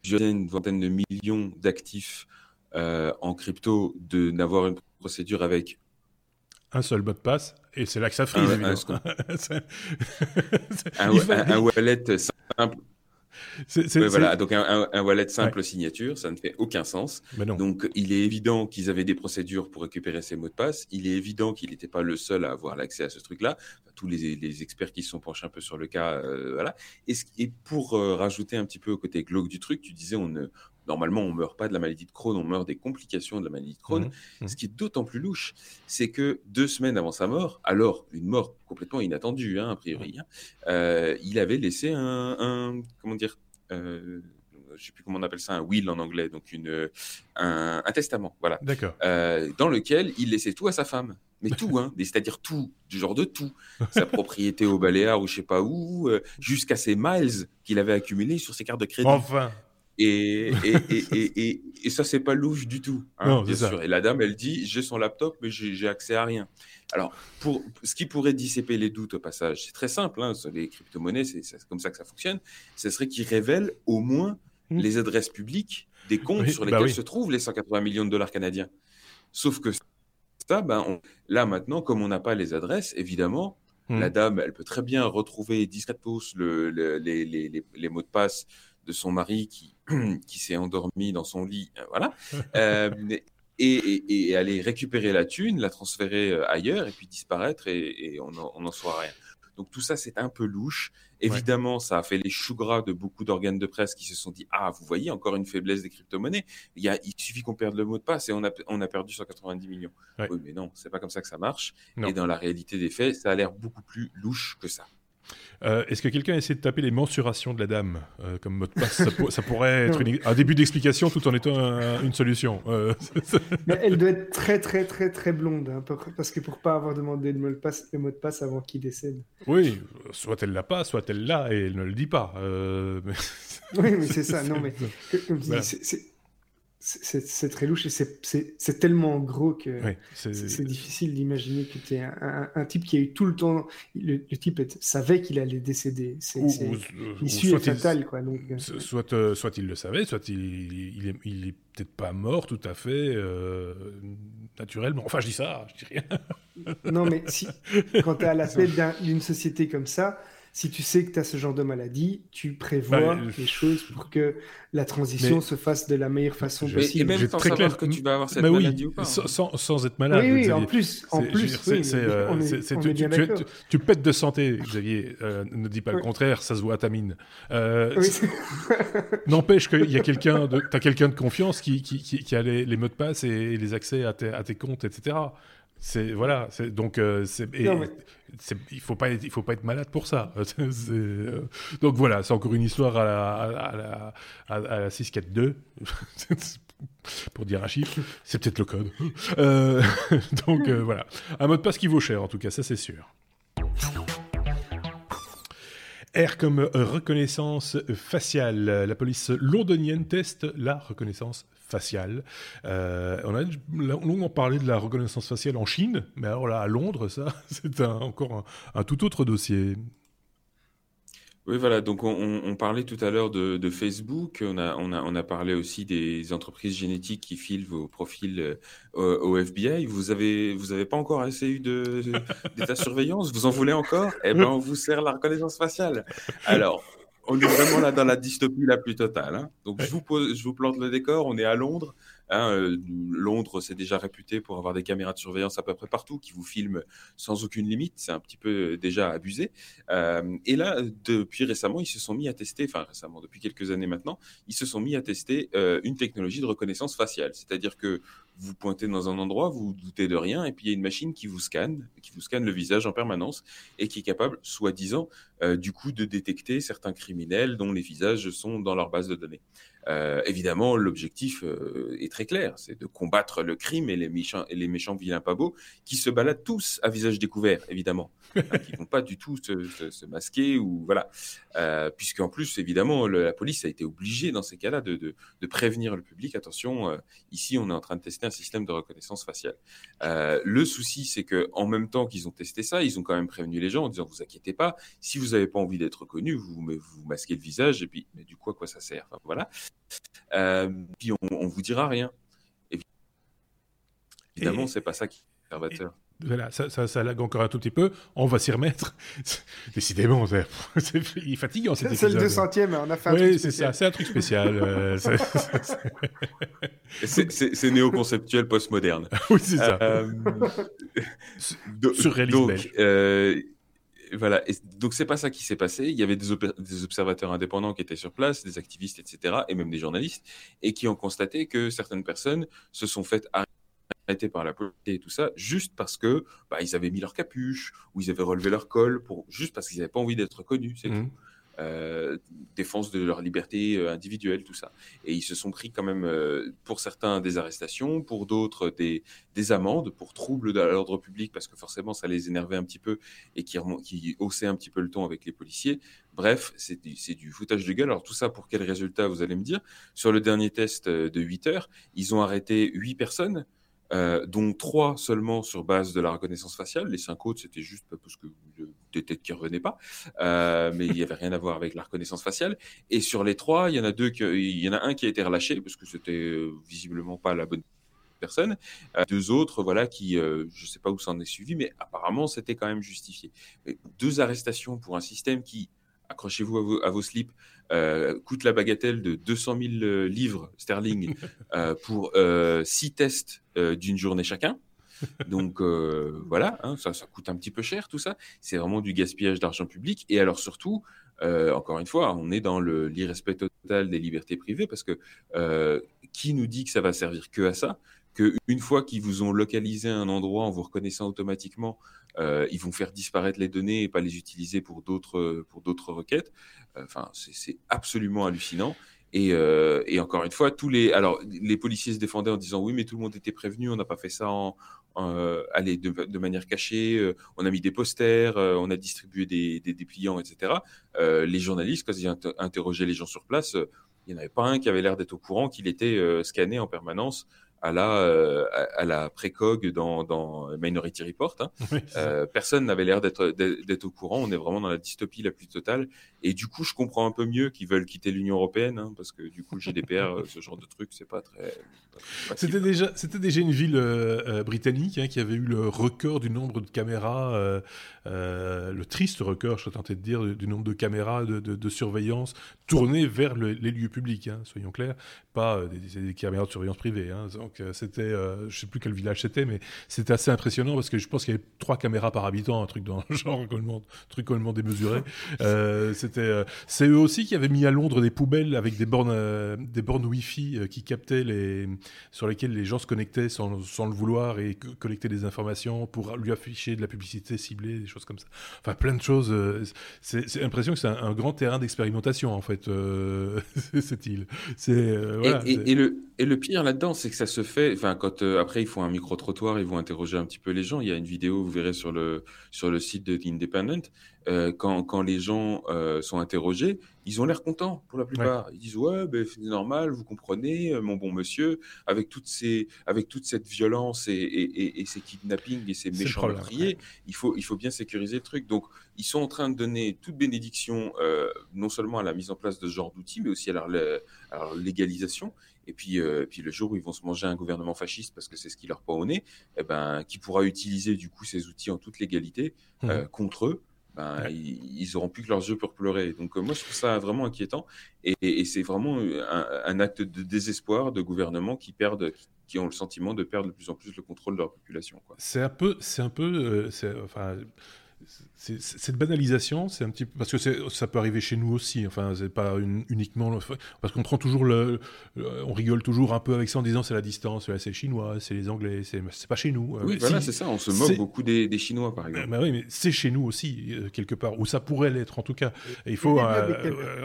Plusieurs vingtaines de millions d'actifs en crypto, de n'avoir une procédure avec un seul mot de passe, et c'est là que ça frise, évidemment. Un wallet simple. Donc un wallet simple, ouais, signature, ça ne fait aucun sens. Donc il est évident qu'ils avaient des procédures pour récupérer ces mots de passe, il est évident qu'il n'était pas le seul à avoir l'accès à ce truc-là, tous les experts qui se sont penchés un peu sur le cas, Et pour rajouter un petit peu au côté glauque du truc, tu disais normalement on ne meurt pas de la maladie de Crohn, on meurt des complications de la maladie de Crohn. Ce qui est d'autant plus louche, c'est que 2 semaines avant sa mort, alors une mort complètement inattendue, a priori, il avait laissé je ne sais plus comment on appelle ça, un will en anglais, donc un testament, voilà. D'accord. Dans lequel il laissait tout à sa femme. Mais tout, c'est-à-dire tout, du genre de tout. Sa propriété au Baléares ou je ne sais pas où, jusqu'à ses miles qu'il avait accumulés sur ses cartes de crédit. Enfin. Et ça, c'est pas louche du tout, non, bien sûr. Et la dame, elle dit, j'ai son laptop, mais j'ai accès à rien. Alors, pour ce qui pourrait dissiper les doutes au passage, c'est très simple, les crypto-monnaies, c'est comme ça que ça fonctionne. Ce serait qu'ils révèlent au moins les adresses publiques des comptes sur lesquels se trouvent les 180 millions de dollars canadiens. Sauf que ça, là maintenant, comme on n'a pas les adresses, évidemment. La dame, elle peut très bien retrouver discrètement les mots de passe de son mari qui s'est endormi dans son lit, et aller récupérer la thune, la transférer ailleurs et puis disparaître, et on n'en saura rien. Donc tout ça, c'est un peu louche. Évidemment, ça a fait les choux gras de beaucoup d'organes de presse qui se sont dit « Ah, vous voyez, encore une faiblesse des crypto-monnaies. Il suffit qu'on perde le mot de passe et on a perdu 190 millions. Ouais. » Oui, mais non, c'est pas comme ça que ça marche. Non. Et dans la réalité des faits, ça a l'air beaucoup plus louche que ça. Est-ce que quelqu'un a essayé de taper les mensurations de la dame comme mot de passe? Ça pourrait être un début d'explication tout en étant une solution. Mais elle doit être très très très très blonde, parce que pour pas avoir demandé le mot de passe avant qu'il décède. Oui, soit elle l'a pas, soit elle l'a et elle ne le dit pas. Oui, mais c'est ça. Non, mais comme tu dis, c'est très louche et c'est tellement gros que c'est difficile d'imaginer que tu es un type qui a eu tout le temps. Le type savait qu'il allait décéder. L'issue est fatale. Soit il le savait, soit il est peut-être pas mort tout à fait naturellement. Enfin, je dis ça, je dis rien. Non, mais quand tu es à la tête d'une société comme ça, si tu sais que tu as ce genre de maladie, tu prévois les choses pour que la transition se fasse de la meilleure façon possible. Et même sans savoir que tu vas avoir cette maladie ou pas. Sans être malade. Oui, en plus. Tu pètes de santé, Xavier. Ne dis pas le contraire, ça se voit à ta mine. N'empêche qu'il y a t'as quelqu'un de confiance qui a les mots de passe et les accès à tes comptes, etc. Il faut pas être malade pour ça. Donc voilà, c'est encore une histoire à la 642. Pour dire un chiffre, c'est peut-être le code. Voilà, un mot de passe qui vaut cher en tout cas, ça c'est sûr. R comme reconnaissance faciale. La police londonienne teste la reconnaissance faciale. On a longuement parlé de la reconnaissance faciale en Chine, mais alors là, à Londres, ça, c'est encore un tout autre dossier. Oui, voilà. Donc, on parlait tout à l'heure de Facebook. On a parlé aussi des entreprises génétiques qui filent vos profils au FBI. Vous avez pas encore assez eu d'état surveillance. Vous en voulez encore? Eh ben, on vous sert la reconnaissance faciale. Alors, on est vraiment là dans la dystopie la plus totale. Hein. Donc, je vous plante le décor. On est à Londres. Londres, c'est déjà réputé pour avoir des caméras de surveillance à peu près partout qui vous filment sans aucune limite. C'est un petit peu déjà abusé. Et là, depuis récemment, ils se sont mis à tester, depuis quelques années maintenant, ils se sont mis à tester une technologie de reconnaissance faciale. C'est-à-dire que vous pointez dans un endroit, vous ne doutez de rien, et puis il y a une machine qui vous scanne le visage en permanence et qui est capable, soi-disant, de détecter certains criminels dont les visages sont dans leur base de données. Évidemment, l'objectif est très clair, c'est de combattre le crime et les méchants vilains pas beaux qui se baladent tous à visage découvert, évidemment, qui ne vont pas du tout se masquer ou voilà, puisqu'en plus, évidemment, la police a été obligée dans ces cas-là de prévenir le public. Attention, ici, on est en train de tester un système de reconnaissance faciale. Le souci, c'est que en même temps qu'ils ont testé ça, ils ont quand même prévenu les gens en disant vous inquiétez pas, si vous n'avez pas envie d'être reconnu, vous masquez le visage et puis mais du coup à quoi ça sert, voilà. Puis on vous dira rien. Et puis, évidemment, c'est pas ça qui est conservateur. Voilà, ça lague encore un tout petit peu. On va s'y remettre. Décidément, il est fatigant cet épisode. C'est le 200e, on a fait un truc spécial. Oui, c'est ça, c'est un truc spécial. C'est néo-conceptuel post-moderne. Oui, c'est ça. Surréalisme. Voilà, et donc c'est pas ça qui s'est passé. Il y avait des observateurs indépendants qui étaient sur place, des activistes, etc., et même des journalistes, et qui ont constaté que certaines personnes se sont faites arrêter par la police et tout ça, juste parce que ils avaient mis leur capuche ou ils avaient relevé leur col, juste parce qu'ils n'avaient pas envie d'être reconnus, c'est tout. Défense de leur liberté individuelle, tout ça. Et ils se sont pris quand même, pour certains, des arrestations, pour d'autres, des amendes, pour troubles à l'ordre public, parce que forcément, ça les énervait un petit peu et qui haussaient un petit peu le ton avec les policiers. Bref, c'est du foutage de gueule. Alors, tout ça pour quel résultat, vous allez me dire? Sur le dernier test de 8 heures, ils ont arrêté 8 personnes, dont 3 seulement sur base de la reconnaissance faciale. Les 5 autres, c'était juste parce que des têtes qui ne revenaient pas, mais il n'y avait rien à voir avec la reconnaissance faciale. Et sur les 3, il y en a un qui a été relâché parce que c'était visiblement pas la bonne personne. 2 autres, voilà, qui, je ne sais pas où ça en est suivi, mais apparemment, c'était quand même justifié. Mais 2 arrestations pour un système qui, accrochez-vous à vos slips, coûte la bagatelle de 200 000 livres sterling pour 6 tests d'une journée chacun. Donc voilà, hein, ça coûte un petit peu cher tout ça. C'est vraiment du gaspillage d'argent public. Et alors surtout, encore une fois, on est dans l'irrespect total des libertés privées parce que qui nous dit que ça va servir que à ça ? Qu'une fois qu'ils vous ont localisé un endroit en vous reconnaissant automatiquement, ils vont faire disparaître les données et pas les utiliser pour d'autres requêtes. C'est absolument hallucinant. Et encore une fois, les policiers se défendaient en disant oui, mais tout le monde était prévenu, on n'a pas fait ça de manière cachée, on a mis des posters, on a distribué des dépliants, etc. Les journalistes, quand ils interrogeaient les gens sur place, il n'y en avait pas un qui avait l'air d'être au courant qu'il était scanné en permanence à la précog dans Minority Report. Hein. Oui, personne n'avait l'air d'être au courant. On est vraiment dans la dystopie la plus totale. Et du coup, je comprends un peu mieux qu'ils veulent quitter l'Union européenne, hein, parce que du coup, le GDPR, ce genre de truc, c'est pas très... C'était déjà une ville britannique qui avait eu le record du nombre de caméras, le triste record, je serais tenté de dire, du nombre de caméras de surveillance tournées vers les lieux publics, hein, soyons clairs, pas des caméras de surveillance privée. Hein. Donc c'était, je sais plus quel village c'était, mais c'était assez impressionnant parce que je pense qu'il y avait 3 caméras par habitant, un truc dans le genre, complètement démesuré. C'est eux aussi qui avaient mis à Londres des poubelles avec des bornes Wi-Fi qui captaient sur lesquelles les gens se connectaient sans le vouloir et collectaient des informations pour lui afficher de la publicité ciblée, des choses comme ça. Enfin, plein de choses. C'est l'impression que c'est un grand terrain d'expérimentation en fait, cette île. Et le pire là-dedans, c'est que ça se fait. Enfin, quand après ils font un micro trottoir, ils vont interroger un petit peu les gens. Il y a une vidéo, vous verrez sur le site de The Independent, quand les gens sont interrogés, ils ont l'air contents pour la plupart. Ouais. Ils disent ouais, ben c'est normal, vous comprenez, mon bon monsieur, avec toute cette violence et ces kidnappings et ces méchants meurtriers, il faut bien sécuriser le truc. Donc ils sont en train de donner toute bénédiction non seulement à la mise en place de ce genre d'outils, mais aussi à leur légalisation. Et puis le jour où ils vont se manger un gouvernement fasciste parce que c'est ce qui leur pend au nez, eh ben, qui pourra utiliser du coup ces outils en toute légalité contre eux, ben, ouais. Ils n'auront plus que leurs yeux pour pleurer. Donc moi je trouve ça vraiment inquiétant et c'est vraiment un acte de désespoir de gouvernements qui ont le sentiment de perdre de plus en plus le contrôle de leur population, quoi. C'est cette banalisation, c'est un petit peu parce que ça peut arriver chez nous aussi. Enfin, c'est pas uniquement parce qu'on prend toujours on rigole toujours un peu avec ça en disant c'est la distance, c'est les Chinois, c'est les Anglais, c'est pas chez nous. Oui, voilà, c'est ça. On se moque beaucoup des Chinois, par exemple. Bah oui, mais c'est chez nous aussi quelque part, ou ça pourrait l'être en tout cas. Et il faut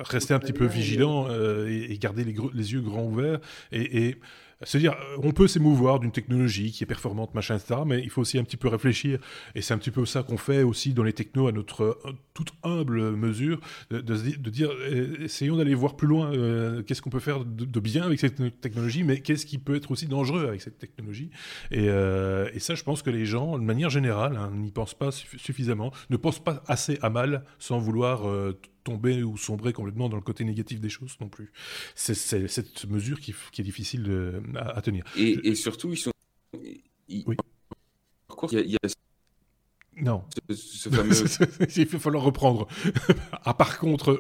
rester un petit peu vigilant et garder les yeux grands ouverts et c'est-à-dire, on peut s'émouvoir d'une technologie qui est performante, machin, etc., mais il faut aussi un petit peu réfléchir. Et c'est un petit peu ça qu'on fait aussi dans les technos à notre toute humble mesure, de dire, essayons d'aller voir plus loin, qu'est-ce qu'on peut faire de bien avec cette technologie, mais qu'est-ce qui peut être aussi dangereux avec cette technologie. Et ça, je pense que les gens, de manière générale, n'y pensent pas suffisamment, ne pensent pas assez à mal sans vouloir... tomber ou sombrer complètement dans le côté négatif des choses non plus. C'est cette mesure qui est difficile à tenir. Et surtout, ils sont... Oui. Il y a... Non. Ce fameux... Il va falloir reprendre. Ah, par contre,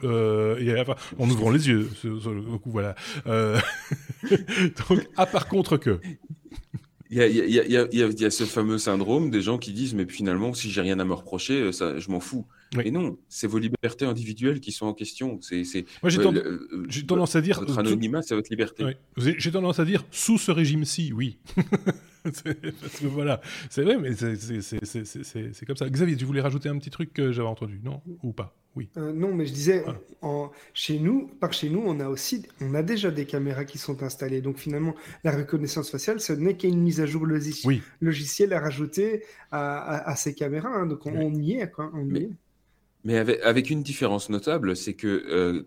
en ouvrant les yeux. Donc, voilà. Donc, ah, par contre que... Il y a ce fameux syndrome des gens qui disent « mais finalement, si j'ai rien à me reprocher, ça, je m'en fous ». Oui. Et non, c'est vos libertés individuelles qui sont en question. Moi, j'ai tendance à dire... Votre anonymat, c'est votre liberté. Oui. J'ai tendance à dire « sous ce régime-ci, oui ». Parce que voilà, c'est vrai, mais c'est comme ça. Xavier, tu voulais rajouter un petit truc que j'avais entendu, non ? Ou pas ? Oui. Non, mais je disais, chez nous, on a déjà des caméras qui sont installées. Donc finalement, la reconnaissance faciale, ce n'est qu'une mise à jour logicielle à rajouter à ces caméras. Hein, donc on y est, quoi. Mais avec une différence notable, c'est que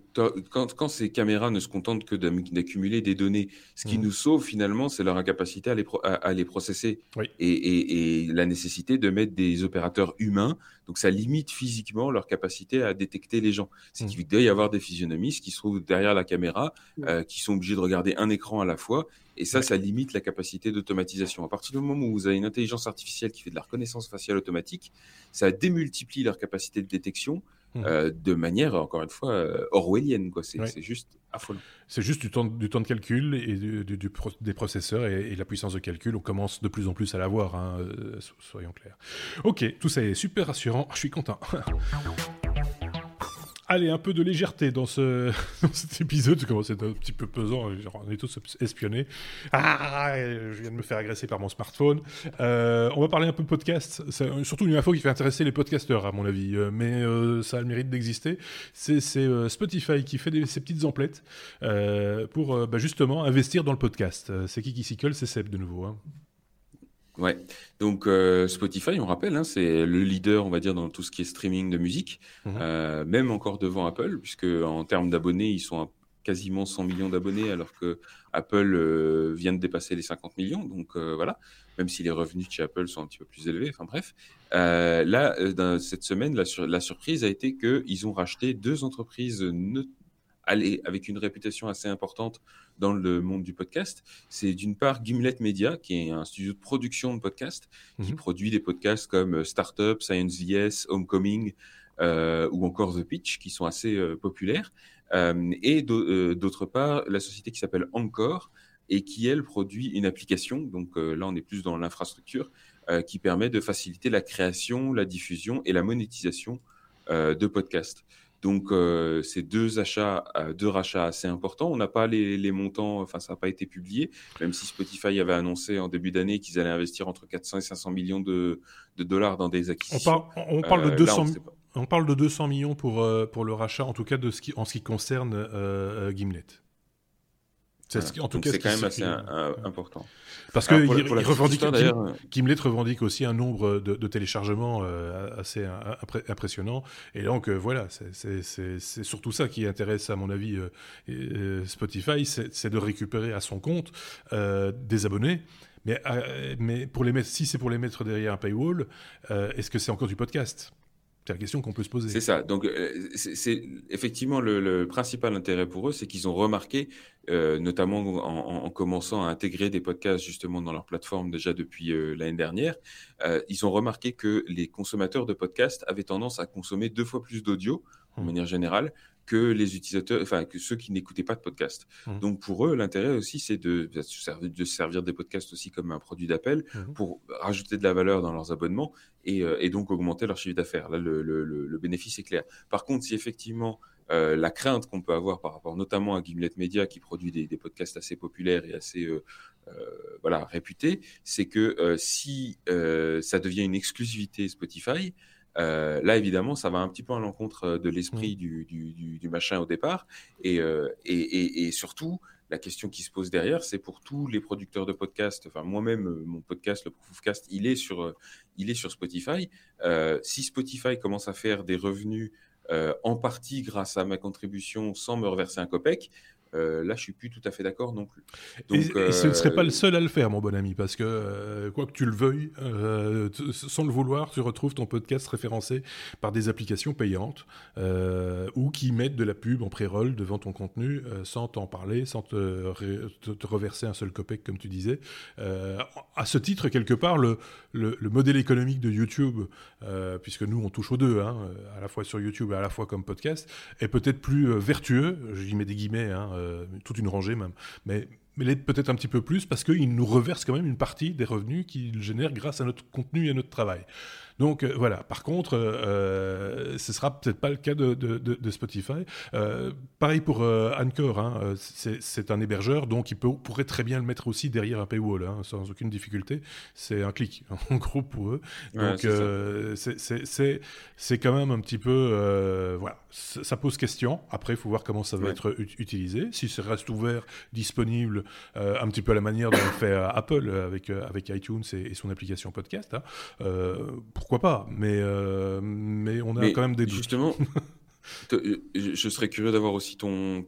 quand ces caméras ne se contentent que d'accumuler des données, ce qui nous sauve finalement, c'est leur incapacité à les processer et la nécessité de mettre des opérateurs humains. Donc ça limite physiquement leur capacité à détecter les gens. C'est qu'il doit y avoir des physionomistes qui se trouvent derrière la caméra, qui sont obligés de regarder un écran à la fois. Et ça limite la capacité d'automatisation. À partir du moment où vous avez une intelligence artificielle qui fait de la reconnaissance faciale automatique, ça démultiplie leur capacité de détection de manière, encore une fois, orwellienne, quoi. C'est juste affolant. C'est juste du temps de calcul et des processeurs et la puissance de calcul. On commence de plus en plus à l'avoir, hein, soyons clairs. Ok, tout ça est super rassurant. Je suis content. Allez, un peu de légèreté dans cet épisode. Comment c'est un petit peu pesant, genre, on est tous espionnés. Ah, je viens de me faire agresser par mon smartphone. On va parler un peu de podcast. C'est surtout une info qui fait intéresser les podcasteurs, à mon avis. Mais ça a le mérite d'exister. C'est Spotify qui fait ses petites emplettes pour justement investir dans le podcast. C'est qui s'y colle ? C'est Seb de nouveau, hein. Ouais, donc Spotify, on rappelle, c'est le leader, on va dire, dans tout ce qui est streaming de musique, même encore devant Apple, puisque en termes d'abonnés, ils sont quasiment 100 millions d'abonnés, alors que Apple vient de dépasser les 50 millions, donc voilà, même si les revenus de chez Apple sont un petit peu plus élevés, enfin bref. Là, cette semaine, la surprise a été qu'ils ont racheté deux entreprises avec une réputation assez importante dans le monde du podcast. C'est d'une part Gimlet Media, qui est un studio de production de podcasts, qui produit des podcasts comme Startup, Science VS, Homecoming ou encore The Pitch, qui sont assez populaires. Et d'autre part, la société qui s'appelle Anchor, et qui, elle, produit une application, donc là on est plus dans l'infrastructure, qui permet de faciliter la création, la diffusion et la monétisation de podcasts. Donc, c'est deux rachats assez importants. On n'a pas les montants, enfin, ça n'a pas été publié, même si Spotify avait annoncé en début d'année qu'ils allaient investir entre 400 et 500 millions de dollars dans des acquisitions. On parle de 200 millions pour le rachat, en tout cas en ce qui concerne Gimlet. C'est, en tout cas, c'est quand même assez important. Parce que Gimlet revendique aussi un nombre de téléchargements assez impressionnant. Et donc, voilà, c'est surtout ça qui intéresse, à mon avis, Spotify, c'est de récupérer à son compte des abonnés. Mais pour les mettre, si c'est pour les mettre derrière un paywall, est-ce que c'est encore du podcast ? C'est la question qu'on peut se poser. C'est ça. Donc, c'est effectivement le principal intérêt pour eux, c'est qu'ils ont remarqué, notamment en commençant à intégrer des podcasts justement dans leur plateforme déjà depuis l'année dernière, ils ont remarqué que les consommateurs de podcasts avaient tendance à consommer 2 fois plus d'audio, de manière générale, que les utilisateurs, enfin que ceux qui n'écoutaient pas de podcast. Donc pour eux, l'intérêt aussi, c'est de servir des podcasts aussi comme un produit d'appel pour rajouter de la valeur dans leurs abonnements et donc augmenter leur chiffre d'affaires. Là, le bénéfice est clair. Par contre, si effectivement la crainte qu'on peut avoir par rapport notamment à Gimlet Media, qui produit des podcasts assez populaires et assez voilà réputés, c'est que si ça devient une exclusivité Spotify. Là, évidemment, ça va un petit peu à l'encontre de l'esprit du machin au départ. Et surtout, la question qui se pose derrière, c'est pour tous les producteurs de podcasts. Enfin, moi-même, mon podcast, le Proofcast, il est sur Spotify. Si Spotify commence à faire des revenus en partie grâce à ma contribution sans me reverser un copec, là, je ne suis plus tout à fait d'accord non plus. Donc, et ce ne serait pas le seul à le faire, mon bon ami, parce que, quoi que tu le veuilles, sans le vouloir, tu retrouves ton podcast référencé par des applications payantes ou qui mettent de la pub en pré-roll devant ton contenu sans t'en parler, sans te reverser un seul copec, comme tu disais. À ce titre, quelque part, le modèle économique de YouTube, puisque nous, on touche aux deux, hein, à la fois sur YouTube et à la fois comme podcast, est peut-être plus vertueux, j'y mets des guillemets, hein, toute une rangée même, mais l'est peut-être un petit peu plus parce qu'ils nous reversent quand même une partie des revenus qu'ils génèrent grâce à notre contenu et à notre travail. Donc voilà, par contre, ce sera peut-être pas le cas de Spotify. Pareil pour Anchor, hein, c'est un hébergeur, donc il pourrait très bien le mettre aussi derrière un paywall, hein, sans aucune difficulté. C'est un clic, en gros, pour eux. Ouais, donc c'est quand même un petit peu... voilà, ça pose question. Après, il faut voir comment ça va être utilisé. Si ça reste ouvert, disponible, un petit peu à la manière dont le fait Apple avec iTunes et son application podcast, hein, pourquoi pas, mais on a quand même des doutes. Justement, je serais curieux d'avoir aussi ton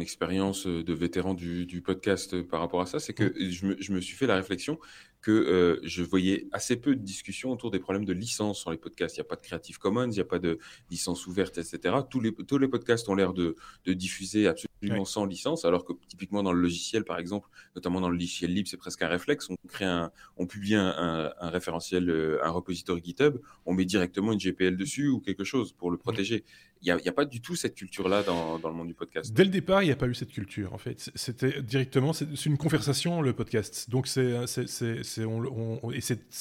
expérience de vétéran du podcast par rapport à ça. C'est que je me suis fait la réflexion que je voyais assez peu de discussions autour des problèmes de licence sur les podcasts. Il n'y a pas de Creative Commons, il n'y a pas de licence ouverte, etc. Tous les podcasts ont l'air de diffuser absolument sans licence, alors que typiquement dans le logiciel, par exemple, notamment dans le logiciel libre, c'est presque un réflexe. On publie un référentiel, un repository GitHub, on met directement une GPL dessus ou quelque chose pour le protéger. Il n'y a pas du tout cette culture-là dans le monde du podcast. Dès le départ, il n'y a pas eu cette culture, en fait. C'était directement... C'est une conversation, le podcast. Donc,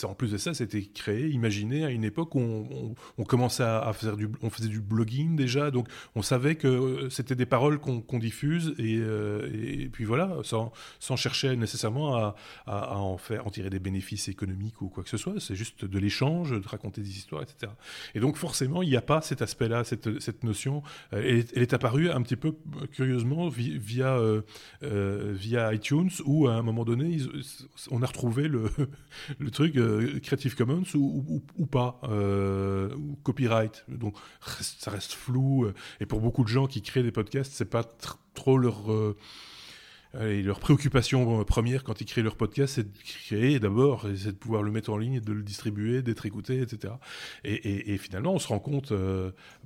en plus de ça, c'était créé, imaginé à une époque où on commençait à faire on faisait du blogging déjà. Donc, on savait que c'était des paroles qu'on diffuse. Et puis voilà, sans chercher nécessairement à en tirer des bénéfices économiques ou quoi que ce soit. C'est juste de l'échange, de raconter des histoires, etc. Et donc, forcément, il n'y a pas cet aspect-là, cette notion, elle est apparue un petit peu curieusement via iTunes, où à un moment donné, on a retrouvé le truc Creative Commons ou pas, ou copyright. Donc ça reste flou. Et pour beaucoup de gens qui créent des podcasts, c'est pas trop leur préoccupation première quand ils créent leur podcast, c'est de créer d'abord, c'est de pouvoir le mettre en ligne, de le distribuer, d'être écouté, etc. Et finalement, on se rend compte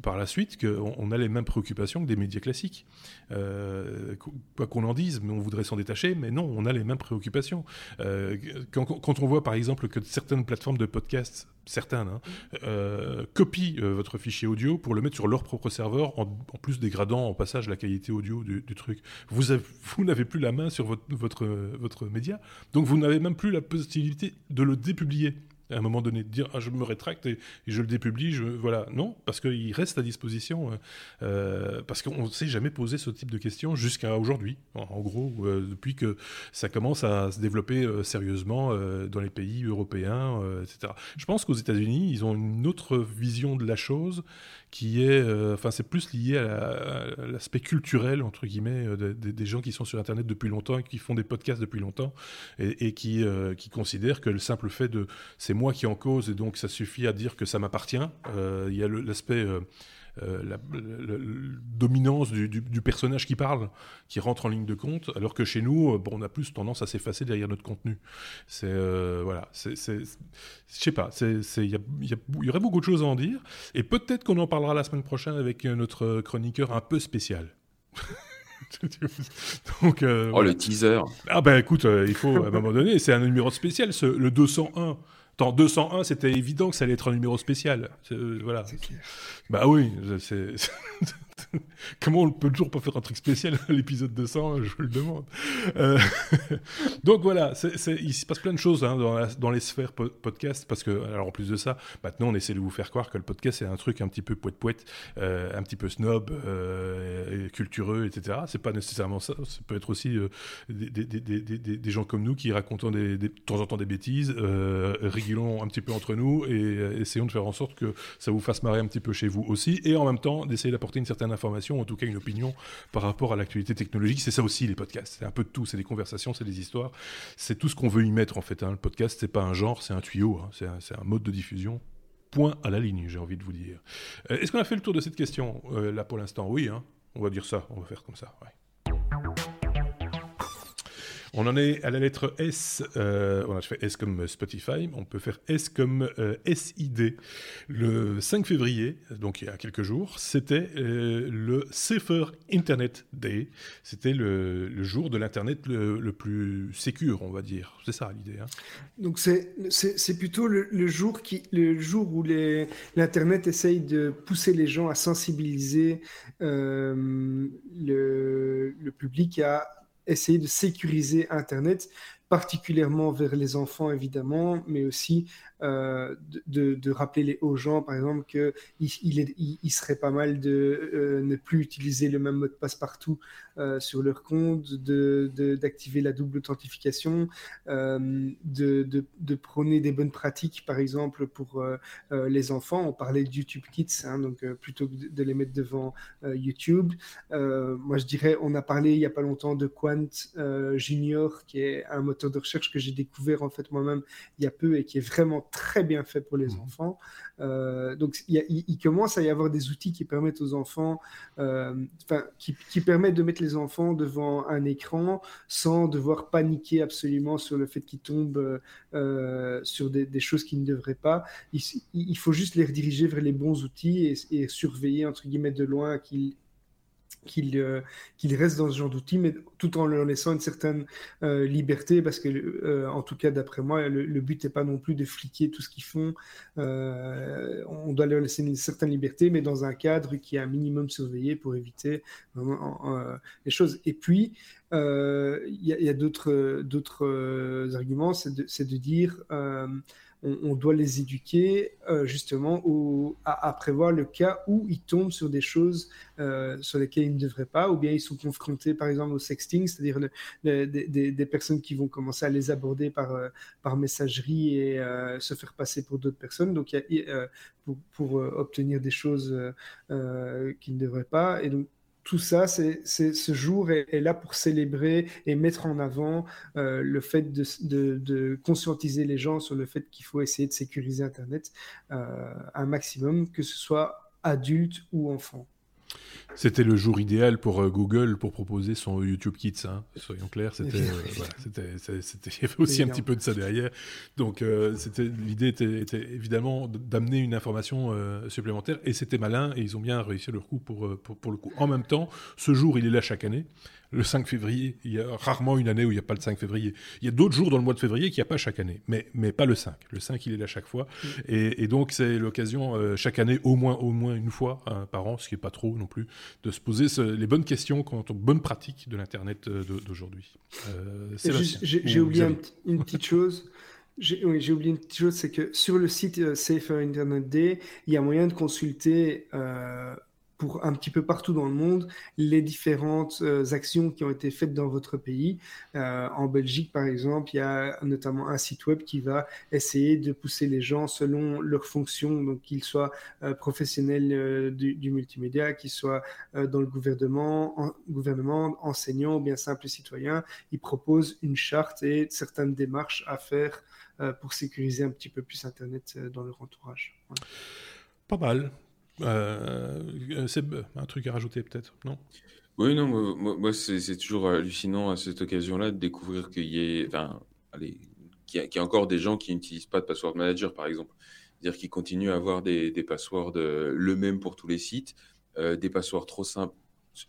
par la suite qu'on a les mêmes préoccupations que des médias classiques. Quoi qu'on en dise, mais on voudrait s'en détacher, mais non, on a les mêmes préoccupations. Quand on voit par exemple que certaines plateformes de podcasts, certaines, hein, copient votre fichier audio pour le mettre sur leur propre serveur, en plus dégradant en passage la qualité audio du truc. Vous n'avez plus la main sur votre média, donc vous n'avez même plus la possibilité de le dépublier. à un moment donné de dire ah, je me rétracte et je le dépublie, voilà. Non, parce qu'il reste à disposition, parce qu'on ne s'est jamais posé ce type de questions jusqu'à aujourd'hui, en gros, depuis que ça commence à se développer sérieusement dans les pays européens, etc. Je pense qu'aux États-Unis, ils ont une autre vision de la chose qui est, c'est plus lié à l'aspect culturel, entre guillemets, des gens qui sont sur Internet depuis longtemps et qui font des podcasts depuis longtemps et qui considèrent que le simple fait de c'est moi qui en cause et donc ça suffit à dire que ça m'appartient. Il y a l'aspect... la dominance du personnage qui parle, qui rentre en ligne de compte, alors que chez nous, on a plus tendance à s'effacer derrière notre contenu. C'est voilà, je sais pas, il y aurait beaucoup de choses à en dire, et peut-être qu'on en parlera la semaine prochaine avec notre chroniqueur un peu spécial. Donc, voilà. Le teaser. Ah ben écoute, il faut à un moment donné, c'est un numéro spécial, le 201. Tant 201, c'était évident que ça allait être un numéro spécial. Voilà. C'est clair. Bah oui, comment on peut toujours pas faire un truc spécial à l'épisode 200, je le demande. Donc voilà, il se passe plein de choses hein, dans les sphères podcast, parce que, alors en plus de ça, maintenant on essaie de vous faire croire que le podcast c'est un truc un petit peu pouet-pouet, un petit peu snob, et cultureux, etc. C'est pas nécessairement ça, ça peut être aussi des gens comme nous qui racontent de temps en temps des bêtises, rigolons un petit peu entre nous et essayons de faire en sorte que ça vous fasse marrer un petit peu chez vous aussi, et en même temps d'essayer d'apporter une certaine information, en tout cas une opinion par rapport à l'actualité technologique. C'est ça aussi les podcasts, c'est un peu de tout, c'est des conversations, c'est des histoires, c'est tout ce qu'on veut y mettre en fait hein. Le podcast c'est pas un genre, c'est un tuyau hein. C'est un mode de diffusion, point à la ligne, j'ai envie de vous dire. Est-ce qu'on a fait le tour de cette question là pour l'instant? Oui hein. On va dire ça, on va faire comme ça ouais. On en est à la lettre S, on a fait S comme Spotify, on peut faire S comme SID. Le 5 février, donc il y a quelques jours, c'était le Safer Internet Day. C'était le jour de l'Internet le plus sécure, on va dire. C'est ça l'idée. Hein. Donc c'est plutôt le jour où l'Internet essaye de pousser les gens à sensibiliser le public à... essayer de sécuriser Internet, particulièrement vers les enfants évidemment, mais aussi de rappeler aux gens, par exemple, qu'il serait pas mal de ne plus utiliser le même mot de passe partout sur leur compte, d'activer la double authentification, de prôner des bonnes pratiques, par exemple, pour les enfants. On parlait de YouTube Kids, hein, donc plutôt que de les mettre devant YouTube. Moi, je dirais, on a parlé il n'y a pas longtemps de Quant Junior, qui est un moteur de recherche que j'ai découvert en fait moi-même il y a peu et qui est vraiment très bien fait pour les enfants. Donc il commence à y avoir des outils qui permettent aux enfants, qui permettent de mettre les enfants devant un écran sans devoir paniquer absolument sur le fait qu'ils tombent sur des choses qu'ils ne devraient pas. Il faut juste les rediriger vers les bons outils et surveiller entre guillemets de loin qu'ils restent dans ce genre d'outils, mais tout en leur laissant une certaine liberté, parce que, en tout cas, d'après moi, le but n'est pas non plus de fliquer tout ce qu'ils font. On doit leur laisser une certaine liberté, mais dans un cadre qui est un minimum surveillé pour éviter vraiment les choses. Et puis, il y a d'autres arguments, c'est de dire... On doit les éduquer justement à prévoir le cas où ils tombent sur des choses sur lesquelles ils ne devraient pas, ou bien ils sont confrontés par exemple au sexting, c'est-à-dire des personnes qui vont commencer à les aborder par messagerie et se faire passer pour d'autres personnes, donc pour obtenir des choses qu'ils ne devraient pas. Et donc tout ça, ce jour est là pour célébrer et mettre en avant le fait de conscientiser les gens sur le fait qu'il faut essayer de sécuriser Internet un maximum, que ce soit adulte ou enfant. C'était le jour idéal pour Google pour proposer son YouTube Kids, hein. Soyons clairs, c'était il y avait aussi un petit peu de ça derrière. Donc l'idée était évidemment d'amener une information supplémentaire, et c'était malin et ils ont bien réussi leur coup pour le coup. En même temps, ce jour il est là chaque année. Le 5 février, il y a rarement une année où il n'y a pas le 5 février. Il y a d'autres jours dans le mois de février qu'il n'y a pas chaque année, mais pas le 5. Le 5, il est là chaque fois. Et donc, c'est l'occasion, chaque année, au moins une fois hein, par an, ce qui n'est pas trop non plus, de se poser les bonnes questions quant aux bonnes pratiques de l'Internet d'aujourd'hui. J'ai oublié une petite chose. J'ai oublié une petite chose, c'est que sur le site Safer Internet Day, il y a moyen de consulter pour un petit peu partout dans le monde les différentes actions qui ont été faites dans votre pays. En Belgique, par exemple, il y a notamment un site web qui va essayer de pousser les gens selon leurs fonctions, donc qu'ils soient professionnels du multimédia, qu'ils soient dans le gouvernement, enseignants ou bien simples citoyens. Ils proposent une charte et certaines démarches à faire pour sécuriser un petit peu plus Internet dans leur entourage. Voilà. Pas mal. C'est un truc à rajouter peut-être, non ? Oui, non, moi c'est toujours hallucinant à cette occasion-là de découvrir qu'il y a encore des gens qui n'utilisent pas de password manager, par exemple. C'est-à-dire qu'ils continuent à avoir des passwords le même pour tous les sites, des passwords trop simples,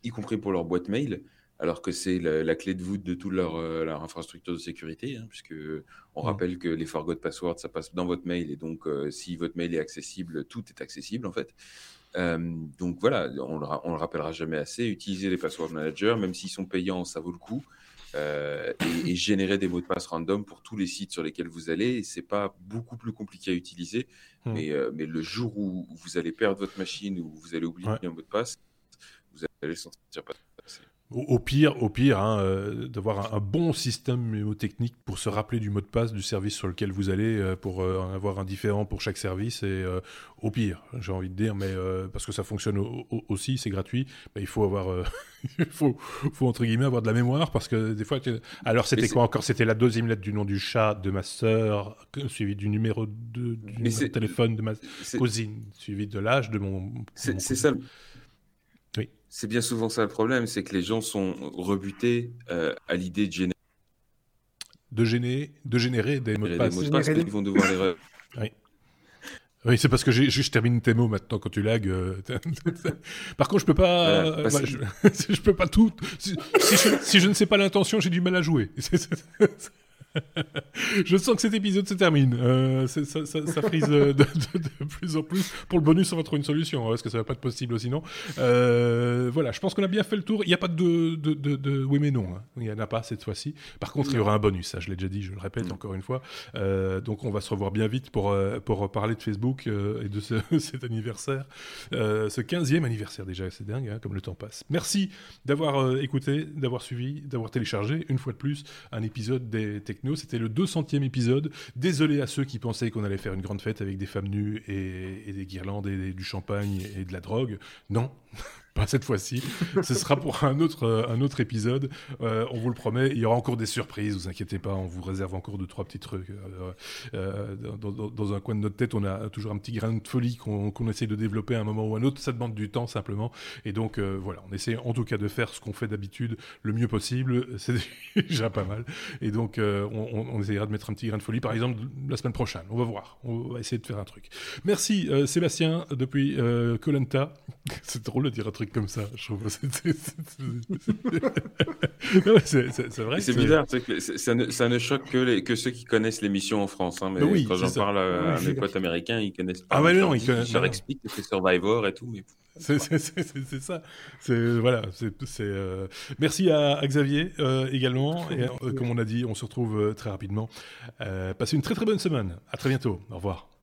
y compris pour leur boîte mail, alors que c'est la clé de voûte de toute leur infrastructure de sécurité, hein, puisque on rappelle que les forgot passwords, ça passe dans votre mail, et donc si votre mail est accessible, tout est accessible en fait. Donc voilà, on le rappellera jamais assez, utiliser les password managers, même s'ils sont payants, ça vaut le coup, et générer des mots de passe random pour tous les sites sur lesquels vous allez, c'est pas beaucoup plus compliqué à utiliser, mais le jour où vous allez perdre votre machine, ou vous allez oublier un mot de passe, vous allez s'en sortir pas assez. Au pire, d'avoir un bon système mnémotechnique pour se rappeler du mot de passe du service sur lequel vous allez, pour en avoir un différent pour chaque service. Et au pire, j'ai envie de dire, mais parce que ça fonctionne aussi, c'est gratuit, bah, il faut avoir, il faut entre guillemets avoir de la mémoire, parce que des fois, alors c'était quoi encore ? C'était la deuxième lettre du nom du chat de ma sœur, suivi du numéro du téléphone de ma cousine, suivi de l'âge de mon. C'est ça. Oui. C'est bien souvent ça le problème, c'est que les gens sont rebutés à l'idée de générer des mots de passe. Ils vont devoir les Oui, c'est parce que je termine tes mots maintenant quand tu lagues. Par contre, je peux pas. Je peux pas tout. Si je ne sais pas l'intention, j'ai du mal à jouer. Je sens que cet épisode se termine. Ça frise de plus en plus. Pour le bonus, on va trouver une solution, parce que ça va pas être possible sinon. Voilà, je pense qu'on a bien fait le tour. Il n'y a pas de oui mais non. Hein. Il n'y en a pas cette fois-ci. Par contre, il y aura un bonus. Ça, je l'ai déjà dit, je le répète encore une fois. Donc, on va se revoir bien vite pour parler de Facebook et de cet anniversaire. Ce 15e anniversaire déjà, c'est dingue, hein, comme le temps passe. Merci d'avoir écouté, d'avoir suivi, d'avoir téléchargé une fois de plus un épisode des Techniques. C'était le 200e épisode. Désolé à ceux qui pensaient qu'on allait faire une grande fête avec des femmes nues et des guirlandes et du champagne et de la drogue. Non, pas cette fois-ci. Ce sera pour un autre épisode. On vous le promet, il y aura encore des surprises. Vous inquiétez pas, on vous réserve encore 2-3 petits trucs. Dans un coin de notre tête, on a toujours un petit grain de folie qu'on essaie de développer à un moment ou à un autre. Ça demande du temps simplement. Et donc voilà, on essaie en tout cas de faire ce qu'on fait d'habitude le mieux possible. C'est déjà pas mal. Et donc on essaiera de mettre un petit grain de folie, par exemple la semaine prochaine. On va voir. On va essayer de faire un truc. Merci Sébastien depuis Koh Lanta. C'est drôle de dire un truc comme ça. Je trouve c'est vrai. C'est bizarre. Ça ne choque que ceux qui connaissent l'émission en France. Hein, mais oui, quand j'en parle à mes potes américains, ils connaissent pas. Ah ouais, non, ils connaissent. Je leur explique que c'est Survivor et tout, mais. C'est ça. Merci à Xavier également. Et, comme on a dit, on se retrouve très rapidement. Passez une très très bonne semaine. À très bientôt. Au revoir.